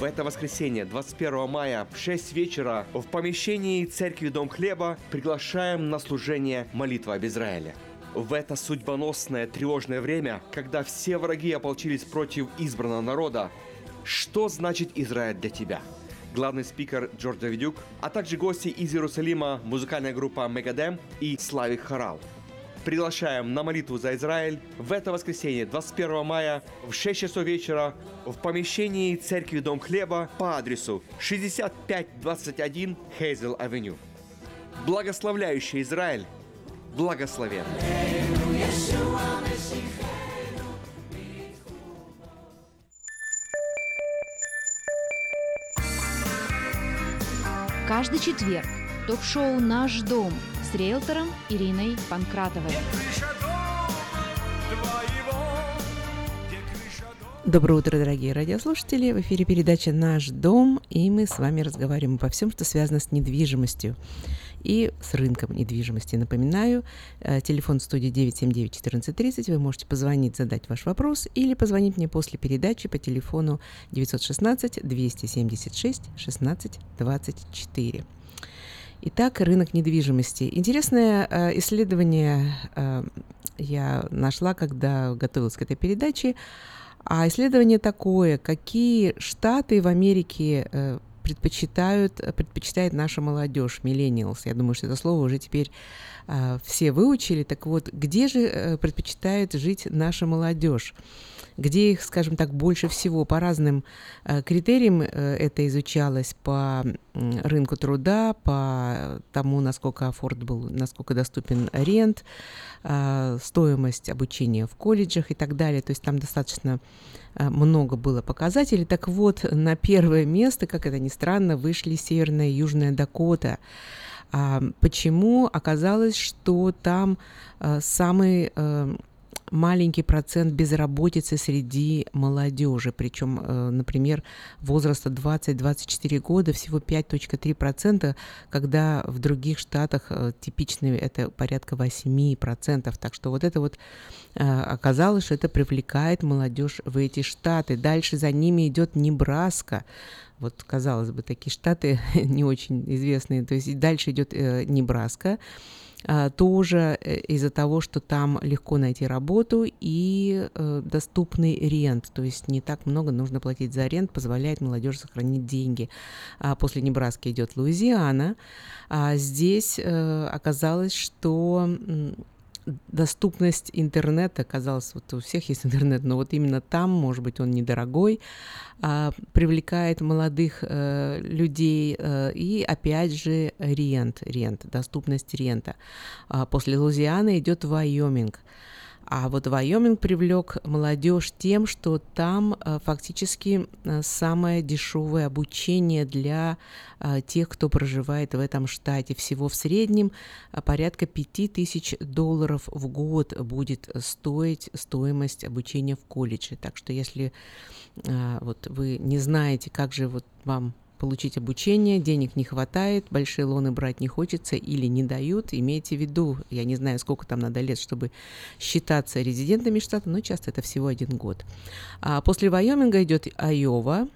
В это воскресенье, 21 мая, в 6 вечера, в помещении церкви «Дом хлеба» приглашаем на служение «Молитва об Израиле». В это судьбоносное тревожное время, когда все враги ополчились против избранного народа, что значит Израиль для тебя? Главный спикер Джордж Давидюк, а также гости из Иерусалима, музыкальная группа «Мегадем» и Славик Харал. Приглашаем на молитву за Израиль в это воскресенье, 21 мая, в 6 часов вечера в помещении церкви «Дом хлеба» по адресу 6521 Хейзел-авеню. Благословляющий Израиль, благословен! Каждый четверг ток-шоу «Наш дом» с риэлтором Ириной Панкратовой. Доброе утро, дорогие радиослушатели! В эфире передача «Наш дом», и мы с вами разговариваем обо всем, что связано с недвижимостью и с рынком недвижимости. Напоминаю, телефон студии 979-1430. Вы можете позвонить, задать ваш вопрос или позвонить мне после передачи по телефону 916-276-1624. Итак, рынок недвижимости. Интересное исследование я нашла, когда готовилась к этой передаче. А исследование такое: какие штаты в Америке предпочитает наша молодежь, миллениалс. Я думаю, что это слово уже теперь все выучили. Так вот, где же предпочитает жить наша молодежь? Где их, скажем так, больше всего? По разным критериям это изучалось: по рынку труда, по тому, насколько affordable, насколько доступен рент, стоимость обучения в колледжах и так далее. То есть там достаточно много было показателей. Так вот, на первое место, как это ни странно, вышли Северная и Южная Дакота. Почему? Оказалось, что там самый маленький процент безработицы среди молодежи, причем, например, возраста 20-24 года всего 5.3%, когда в других штатах типичные это порядка 8%. Так что вот это вот оказалось, что это привлекает молодежь в эти штаты. Дальше за ними идет Небраска. Вот, казалось бы, такие штаты не очень известные. То есть дальше идет Небраска. Тоже из-за того, что там легко найти работу и доступный рент, то есть не так много нужно платить за рент, позволяет молодежи сохранить деньги. После Небраски идет Луизиана. Здесь оказалось, что доступность интернета, казалось, вот у всех есть интернет, но вот именно там, может быть, он недорогой, привлекает молодых людей, и опять же рент, доступность рента. После Луизианы идет Вайоминг. А вот Вайоминг привлек молодежь тем, что там фактически самое дешевое обучение для тех, кто проживает в этом штате. Всего в среднем порядка $5000 в год будет стоить стоимость обучения в колледже. Так что если вот вы не знаете, как же вот вам получить обучение, денег не хватает, большие лоны брать не хочется или не дают, имейте в виду, я не знаю, сколько там надо лет, чтобы считаться резидентами штата, но часто это всего 1 год. После Вайоминга идет Айова.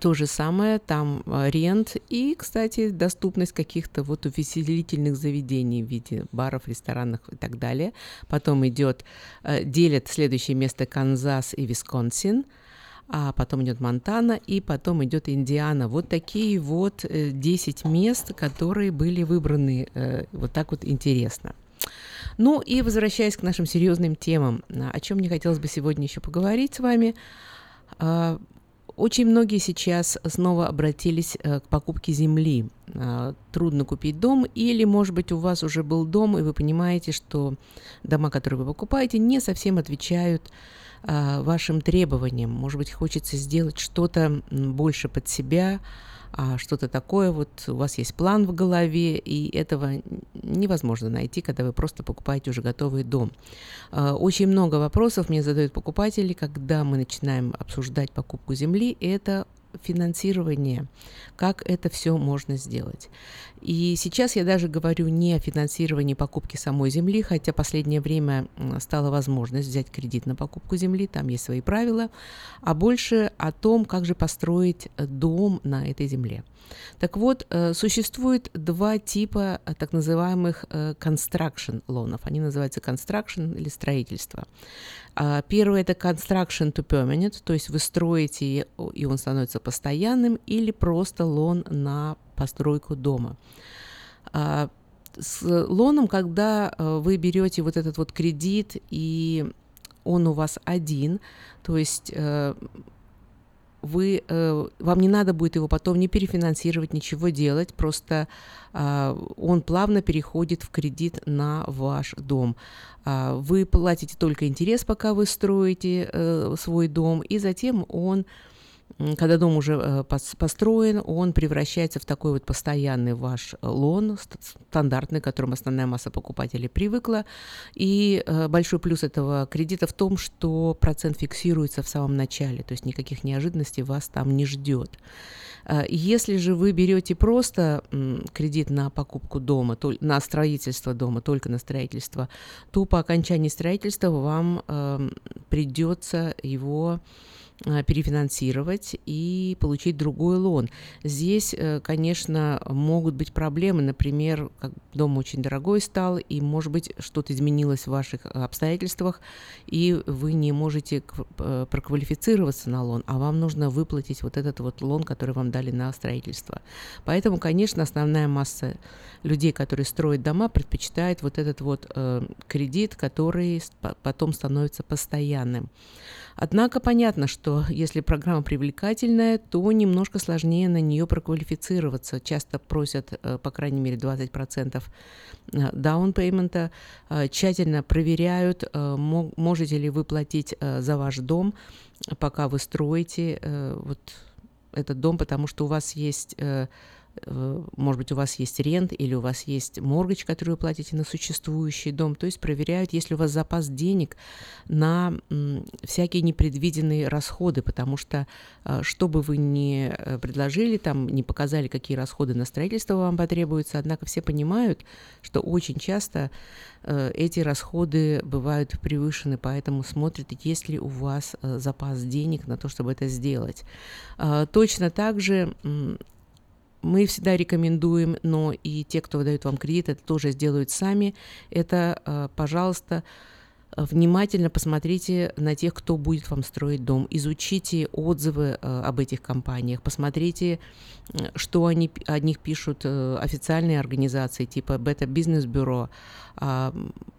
То же самое, там рент и, кстати, доступность каких-то вот увеселительных заведений в виде баров, ресторанов и так далее. Потом идет, делят следующее место Канзас и Висконсин. а потом идет Монтана, и потом идет Индиана. Вот такие вот 10 мест, которые были выбраны вот так вот интересно. Ну и возвращаясь к нашим серьезным темам, о чем мне хотелось бы сегодня еще поговорить с вами. Очень многие сейчас снова обратились к покупке земли. Трудно купить дом, или, может быть, у вас уже был дом, и вы понимаете, что дома, которые вы покупаете, не совсем отвечают вашим требованиям. Может быть, хочется сделать что-то больше под себя, что-то такое, вот у вас есть план в голове, и этого невозможно найти, когда вы просто покупаете уже готовый дом. Очень много вопросов мне задают покупатели, когда мы начинаем обсуждать покупку земли, это финансирование, как это все можно сделать. И сейчас я даже говорю не о финансировании покупки самой земли, хотя последнее время стала возможность взять кредит на покупку земли, там есть свои правила, а больше о том, как же построить дом на этой земле. Так вот, существует два типа так называемых construction loans. Они называются construction или строительство. Первый – это construction to permanent, то есть вы строите, и он становится постоянным, или просто лон на постройку дома. С лоном, когда вы берете вот этот вот кредит, и он у вас один, то есть вам не надо будет его потом не перефинансировать, ничего делать, просто он плавно переходит в кредит на ваш дом. Вы платите только интерес, пока вы строите свой дом, и затем он, когда дом уже построен, он превращается в такой вот постоянный ваш лон, стандартный, к которому основная масса покупателей привыкла. И большой плюс этого кредита в том, что процент фиксируется в самом начале, то есть никаких неожиданностей вас там не ждет. Если же вы берете просто кредит на покупку дома, на строительство дома, только на строительство, то по окончании строительства вам придется его перефинансировать и получить другой лон. Здесь, конечно, могут быть проблемы. Например, дом очень дорогой стал, и, может быть, что-то изменилось в ваших обстоятельствах, и вы не можете проквалифицироваться на лон, а вам нужно выплатить вот этот вот лон, который вам дали на строительство. Поэтому, конечно, основная масса людей, которые строят дома, предпочитает вот этот вот кредит, который потом становится постоянным. Однако понятно, что если программа привлекательная, то немножко сложнее на нее проквалифицироваться. Часто просят, по крайней мере, 20% даунпеймента, тщательно проверяют, можете ли вы платить за ваш дом, пока вы строите вот этот дом, потому что у вас есть... Может быть, у вас есть рент или у вас есть моргач, который вы платите на существующий дом. То есть проверяют, есть ли у вас запас денег на всякие непредвиденные расходы, потому что, что бы вы ни предложили, там не показали, какие расходы на строительство вам потребуются, однако все понимают, что очень часто эти расходы бывают превышены, поэтому смотрят, есть ли у вас запас денег на то, чтобы это сделать. Точно так же... Мы всегда рекомендуем, но и те, кто выдает вам кредит, это тоже сделают сами. Это, пожалуйста, внимательно посмотрите на тех, кто будет вам строить дом. Изучите отзывы об этих компаниях, посмотрите, что о них пишут официальные организации типа Better Business Bureau,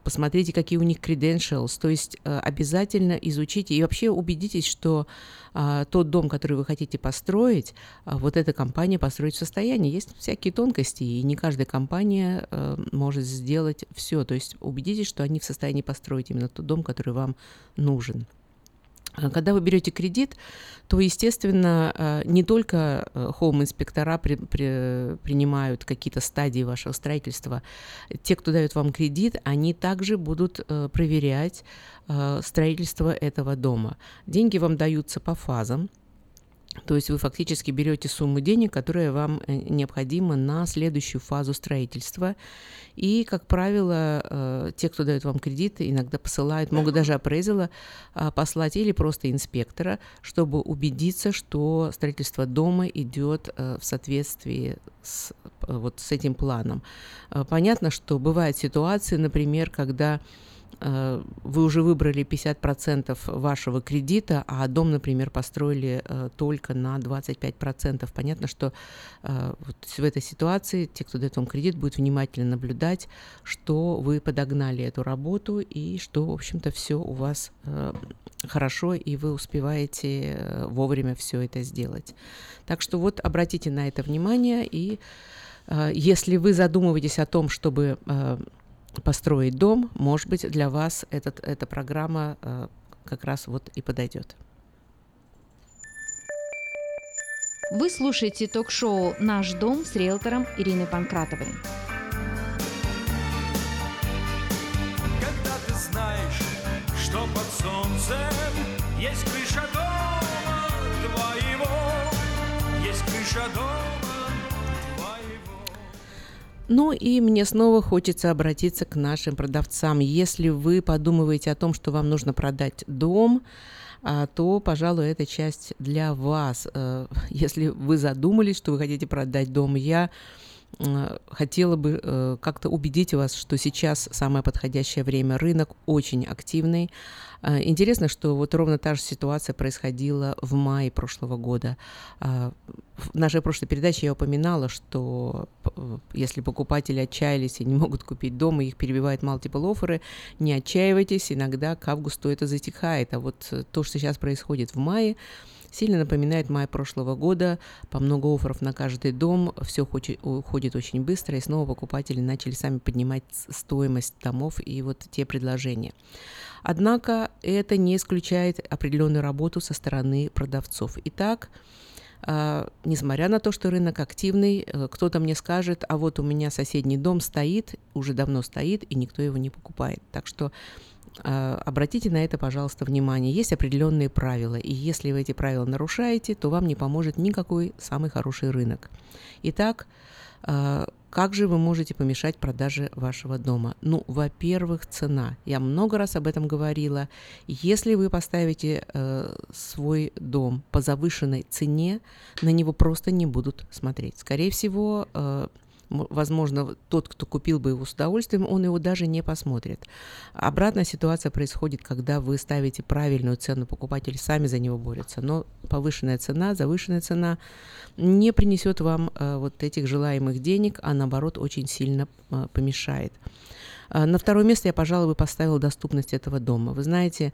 посмотрите, какие у них credentials, то есть обязательно изучите и вообще убедитесь, что тот дом, который вы хотите построить, вот эта компания построить в состоянии. Есть всякие тонкости, и не каждая компания может сделать все, то есть убедитесь, что они в состоянии построить именно тот дом, который вам нужен. Когда вы берете кредит, то, естественно, не только хоум-инспектора принимают какие-то стадии вашего строительства. Те, кто дает вам кредит, они также будут проверять строительство этого дома. Деньги вам даются по фазам. То есть вы фактически берете сумму денег, которая вам необходима на следующую фазу строительства. И, как правило, те, кто дает вам кредиты, иногда посылают, могут даже аппрейзала послать или просто инспектора, чтобы убедиться, что строительство дома идет в соответствии с этим планом. Понятно, что бывают ситуации, например, когда вы уже выбрали 50% вашего кредита, а дом, например, построили только на 25%. Понятно, что вот в этой ситуации те, кто дает вам кредит, будут внимательно наблюдать, что вы подогнали эту работу и что, в общем-то, все у вас хорошо, и вы успеваете вовремя все это сделать. Так что вот обратите на это внимание, и если вы задумываетесь о том, чтобы построить дом, может быть, для вас эта программа как раз вот и подойдет. Вы слушаете ток-шоу «Наш дом» с риэлтором Ириной Панкратовой. Когда ты знаешь, что под солнцем есть крыша дома твоего, есть крыша дома. Ну и мне снова хочется обратиться к нашим продавцам. Если вы подумываете о том, что вам нужно продать дом, то, пожалуй, это часть для вас. Если вы задумались, что вы хотите продать дом, я хотела бы как-то убедить вас, что сейчас самое подходящее время. Рынок очень активный. Интересно, что вот ровно та же ситуация происходила в мае прошлого года. В нашей прошлой передаче я упоминала, что если покупатели отчаялись и не могут купить дом, и их перебивают мультипл-офферы, не отчаивайтесь, иногда к августу это затихает. А вот то, что сейчас происходит в мае, сильно напоминает май прошлого года. По много офферов на каждый дом, все уходит очень быстро, и снова покупатели начали сами поднимать стоимость домов и вот те предложения. Однако это не исключает определенную работу со стороны продавцов. Итак, несмотря на то, что рынок активный, кто-то мне скажет: а вот у меня соседний дом стоит, уже давно стоит, и никто его не покупает. Так что обратите на это, пожалуйста, внимание. Есть определенные правила, и если вы эти правила нарушаете, то вам не поможет никакой самый хороший рынок. Итак, как же вы можете помешать продаже вашего дома? Ну, во-первых, цена. Я много раз об этом говорила. Если вы поставите свой дом по завышенной цене, на него просто не будут смотреть. Скорее всего, возможно, тот, кто купил бы его с удовольствием, он его даже не посмотрит. Обратная ситуация происходит, когда вы ставите правильную цену, покупатели сами за него борются. Но завышенная цена не принесет вам вот этих желаемых денег, а наоборот очень сильно помешает. На второе место я, пожалуй, бы поставила доступность этого дома. Вы знаете,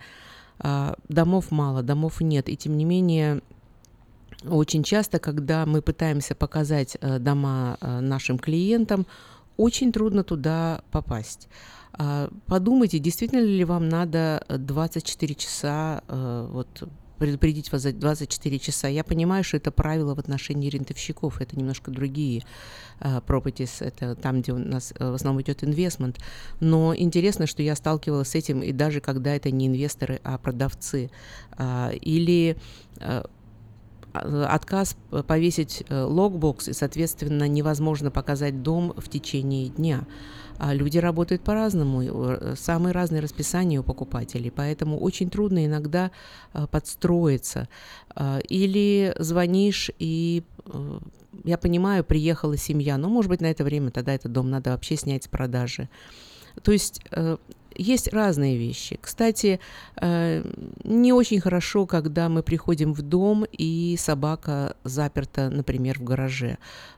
домов мало, домов нет, и тем не менее очень часто, когда мы пытаемся показать дома нашим клиентам, очень трудно туда попасть. Подумайте, действительно ли вам надо 24 часа, вот, предупредить вас за 24 часа. Я понимаю, что это правило в отношении рентовщиков, это немножко другие properties, это там, где у нас в основном идет инвестмент. Но интересно, что я сталкивалась с этим, и даже когда это не инвесторы, а продавцы. Или отказ повесить локбокс, и, соответственно, невозможно показать дом в течение дня. Люди работают по-разному, самые разные расписания у покупателей, поэтому очень трудно иногда подстроиться. Или звонишь, и я понимаю, приехала семья, но, может быть, на это время тогда этот дом надо вообще снять с продажи. То есть есть разные вещи. Кстати, не очень хорошо, когда мы приходим в дом, и собака заперта, например, в гараже.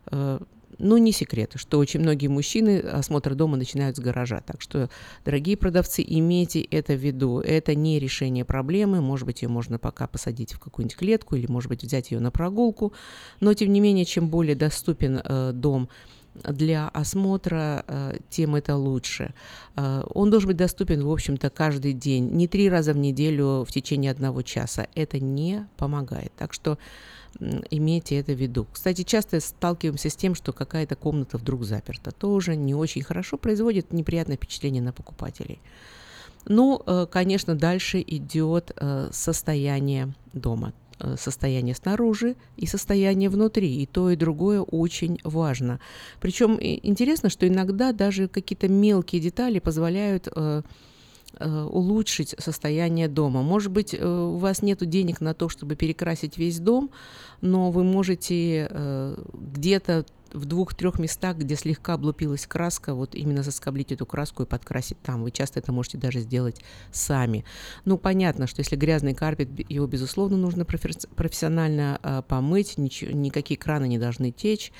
Ну, не секрет, что очень многие мужчины осмотр дома начинают с гаража. Так что, дорогие продавцы, имейте это в виду. Это не решение проблемы. Может быть, ее можно пока посадить в какую-нибудь клетку, или, может быть, взять ее на прогулку. Но, тем не менее, чем более доступен дом для осмотра, тем это лучше. Он должен быть доступен, в общем-то, каждый день, не 3 раза в неделю в течение 1 часа. Это не помогает. Так что имейте это в виду. Кстати, часто сталкиваемся с тем, что какая-то комната вдруг заперта. Тоже не очень хорошо, производит неприятное впечатление на покупателей. Ну, конечно, дальше идет состояние дома. Состояние снаружи и состояние внутри. И то, и другое очень важно. Причем интересно, что иногда даже какие-то мелкие детали позволяют улучшить состояние дома. Может быть, у вас нет денег на то, чтобы перекрасить весь дом, но вы можете где-то в двух-трех местах, где слегка облупилась краска, вот именно заскоблить эту краску и подкрасить там. Вы часто это можете даже сделать сами. Ну, понятно, что если грязный карпет, его, безусловно, нужно профессионально помыть, никакие краны не должны течь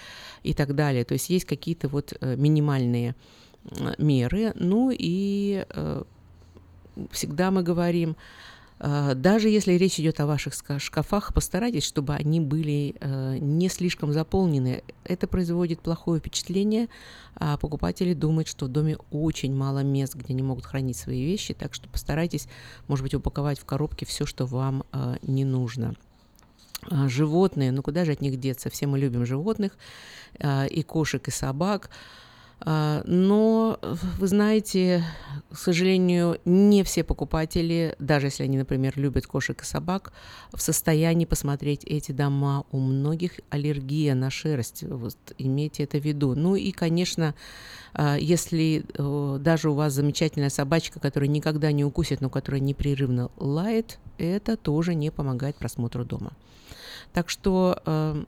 и так далее. То есть есть какие-то вот минимальные меры. Ну и всегда мы говорим, даже если речь идет о ваших шкафах, постарайтесь, чтобы они были не слишком заполнены. Это производит плохое впечатление. Покупатели думают, что в доме очень мало мест, где они могут хранить свои вещи, так что постарайтесь, может быть, упаковать в коробки все, что вам не нужно. Животные, ну куда же от них деться? Все мы любим животных, и кошек, и собак. Но, вы знаете, к сожалению, не все покупатели, даже если они, например, любят кошек и собак, в состоянии посмотреть эти дома. У многих аллергия на шерсть, вот, имейте это в виду. Ну и, конечно, если даже у вас замечательная собачка, которая никогда не укусит, но которая непрерывно лает, это тоже не помогает просмотру дома. Так что...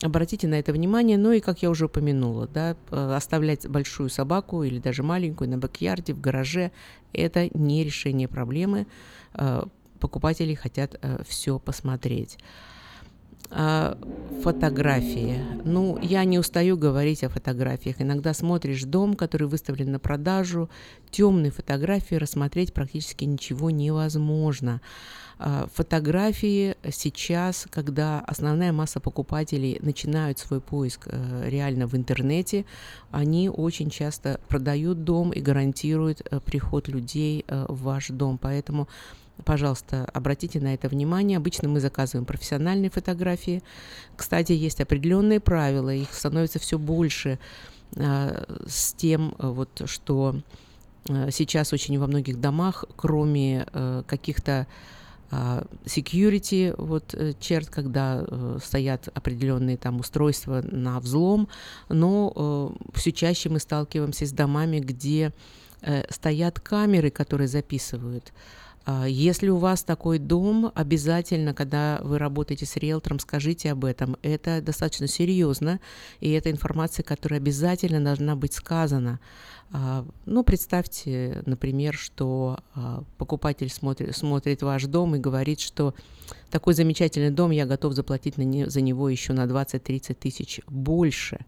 Обратите на это внимание, ну и, как я уже упомянула, да, оставлять большую собаку или даже маленькую на бэк-ярде, в гараже – это не решение проблемы, покупатели хотят все посмотреть. Фотографии. Ну, я не устаю говорить о фотографиях. Иногда смотришь дом, который выставлен на продажу, темные фотографии, рассмотреть практически ничего невозможно. Фотографии сейчас, когда основная масса покупателей начинают свой поиск реально в интернете, они очень часто продают дом и гарантируют приход людей в ваш дом. Поэтому, пожалуйста, обратите на это внимание. Обычно мы заказываем профессиональные фотографии. Кстати, есть определенные правила, их становится все больше с тем, вот, что сейчас очень во многих домах, кроме каких-то security, вот, черт, когда стоят определенные там устройства на взлом, но все чаще мы сталкиваемся с домами, где стоят камеры, которые записывают. Если у вас такой дом, обязательно, когда вы работаете с риэлтором, скажите об этом. Это достаточно серьезно, и это информация, которая обязательно должна быть сказана. Ну, представьте, например, что покупатель смотрит ваш дом и говорит, что такой замечательный дом, я готов заплатить за него еще на 20-30 тысяч больше.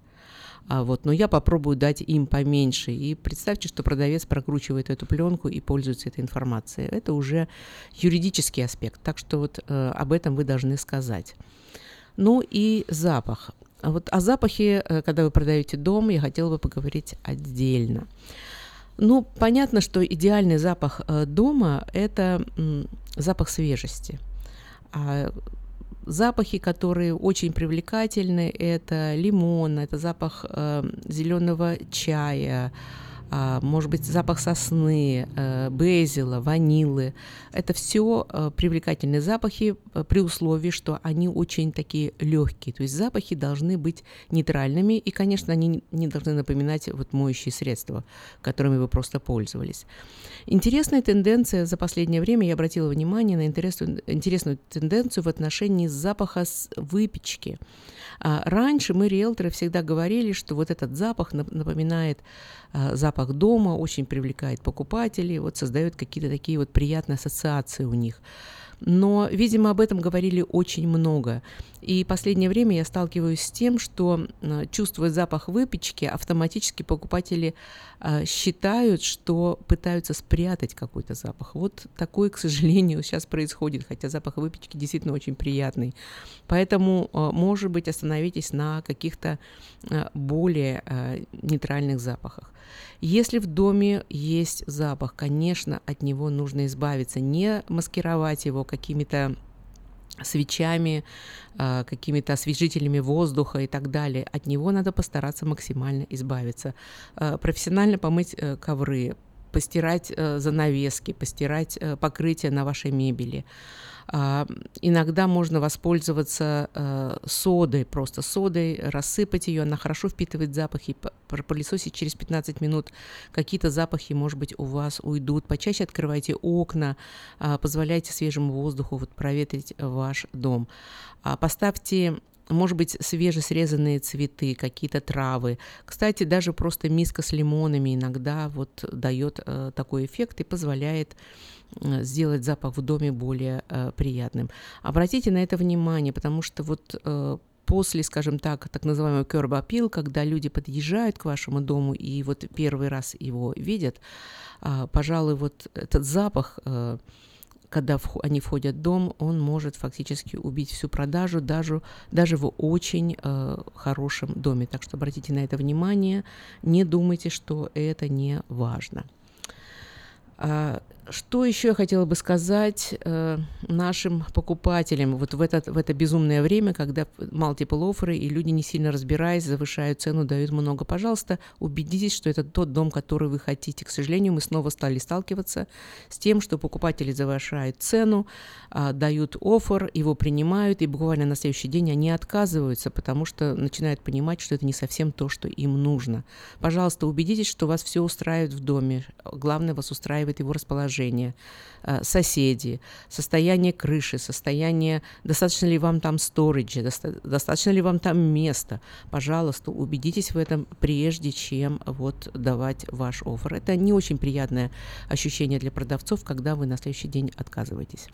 Вот, но я попробую дать им поменьше. И представьте, что продавец прокручивает эту пленку и пользуется этой информацией. Это уже юридический аспект, так что вот об этом вы должны сказать. Ну и запах. Вот о запахе, когда вы продаете дом, я хотела бы поговорить отдельно. Ну, понятно, что идеальный запах дома – это запах свежести. Запахи, которые очень привлекательны, это лимон, это запах зеленого чая, может быть, запах сосны, базила, ванилы. Это все привлекательные запахи при условии, что они очень такие легкие. То есть запахи должны быть нейтральными, и, конечно, они не должны напоминать вот моющие средства, которыми вы просто пользовались. Интересная тенденция за последнее время, я обратила внимание на интересную тенденцию в отношении запаха с выпечки. Раньше мы, риэлторы, всегда говорили, что вот этот запах напоминает запах дома, очень привлекает покупателей, вот создает какие-то такие вот приятные ассоциации у них. Но, видимо, об этом говорили очень много. И в последнее время я сталкиваюсь с тем, что, чувствуя запах выпечки, автоматически покупатели считают, что пытаются спрятать какой-то запах. Вот такое, к сожалению, сейчас происходит, хотя запах выпечки действительно очень приятный. Поэтому, может быть, остановитесь на каких-то более нейтральных запахах. Если в доме есть запах, конечно, от него нужно избавиться, не маскировать его какими-то свечами, какими-то освежителями воздуха и так далее. От него надо постараться максимально избавиться. Профессионально помыть ковры, постирать занавески, постирать покрытие на вашей мебели. Иногда можно воспользоваться содой, просто содой, рассыпать ее, она хорошо впитывает запахи, пропылесосить через 15 минут. Какие-то запахи, может быть, у вас уйдут. Почаще открывайте окна, позволяйте свежему воздуху вот проветрить ваш дом. Поставьте может быть, свежесрезанные цветы, какие-то травы. Кстати, даже просто миска с лимонами иногда вот дает такой эффект и позволяет сделать запах в доме более приятным. Обратите на это внимание, потому что вот после, скажем так называемого curb appeal, когда люди подъезжают к вашему дому и вот первый раз его видят, пожалуй, вот этот запах, когда они входят в дом, он может фактически убить всю продажу даже в очень хорошем доме. Так что обратите на это внимание, не думайте, что это не важно. Что еще я хотела бы сказать нашим покупателям вот в это безумное время, когда мультипл-офферы и люди, не сильно разбираясь, завышают цену, дают много. Пожалуйста, убедитесь, что это тот дом, который вы хотите. К сожалению, мы снова стали сталкиваться с тем, что покупатели завышают цену, дают оффер, его принимают, и буквально на следующий день они отказываются, потому что начинают понимать, что это не совсем то, что им нужно. Пожалуйста, убедитесь, что вас все устраивает в доме. Главное, вас устраивает его расположение, соседи, состояние крыши, состояние, достаточно ли вам там сториджа, достаточно ли вам там места. Пожалуйста, убедитесь в этом, прежде чем вот давать ваш оффер. Это не очень приятное ощущение для продавцов, когда вы на следующий день отказываетесь.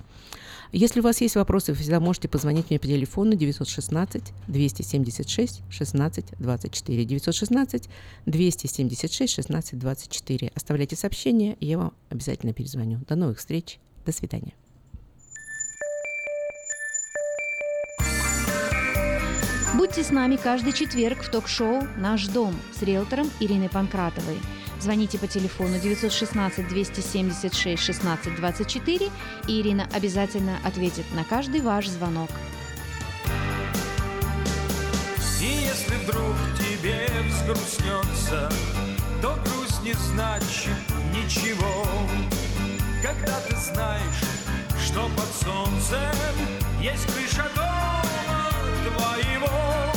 Если у вас есть вопросы, вы всегда можете позвонить мне по телефону 916-276-1624. 916-276-1624. Оставляйте сообщения, и я вам обязательно перезвоню. До новых встреч. До свидания. Будьте с нами каждый четверг в ток-шоу «Наш дом» с риэлтором Ириной Панкратовой. Звоните по телефону 916-276-1624, и Ирина обязательно ответит на каждый ваш звонок. И если вдруг тебе взгрустнется, то грусть не значит ничего. Когда ты знаешь, что под солнцем есть крыша дома твоя.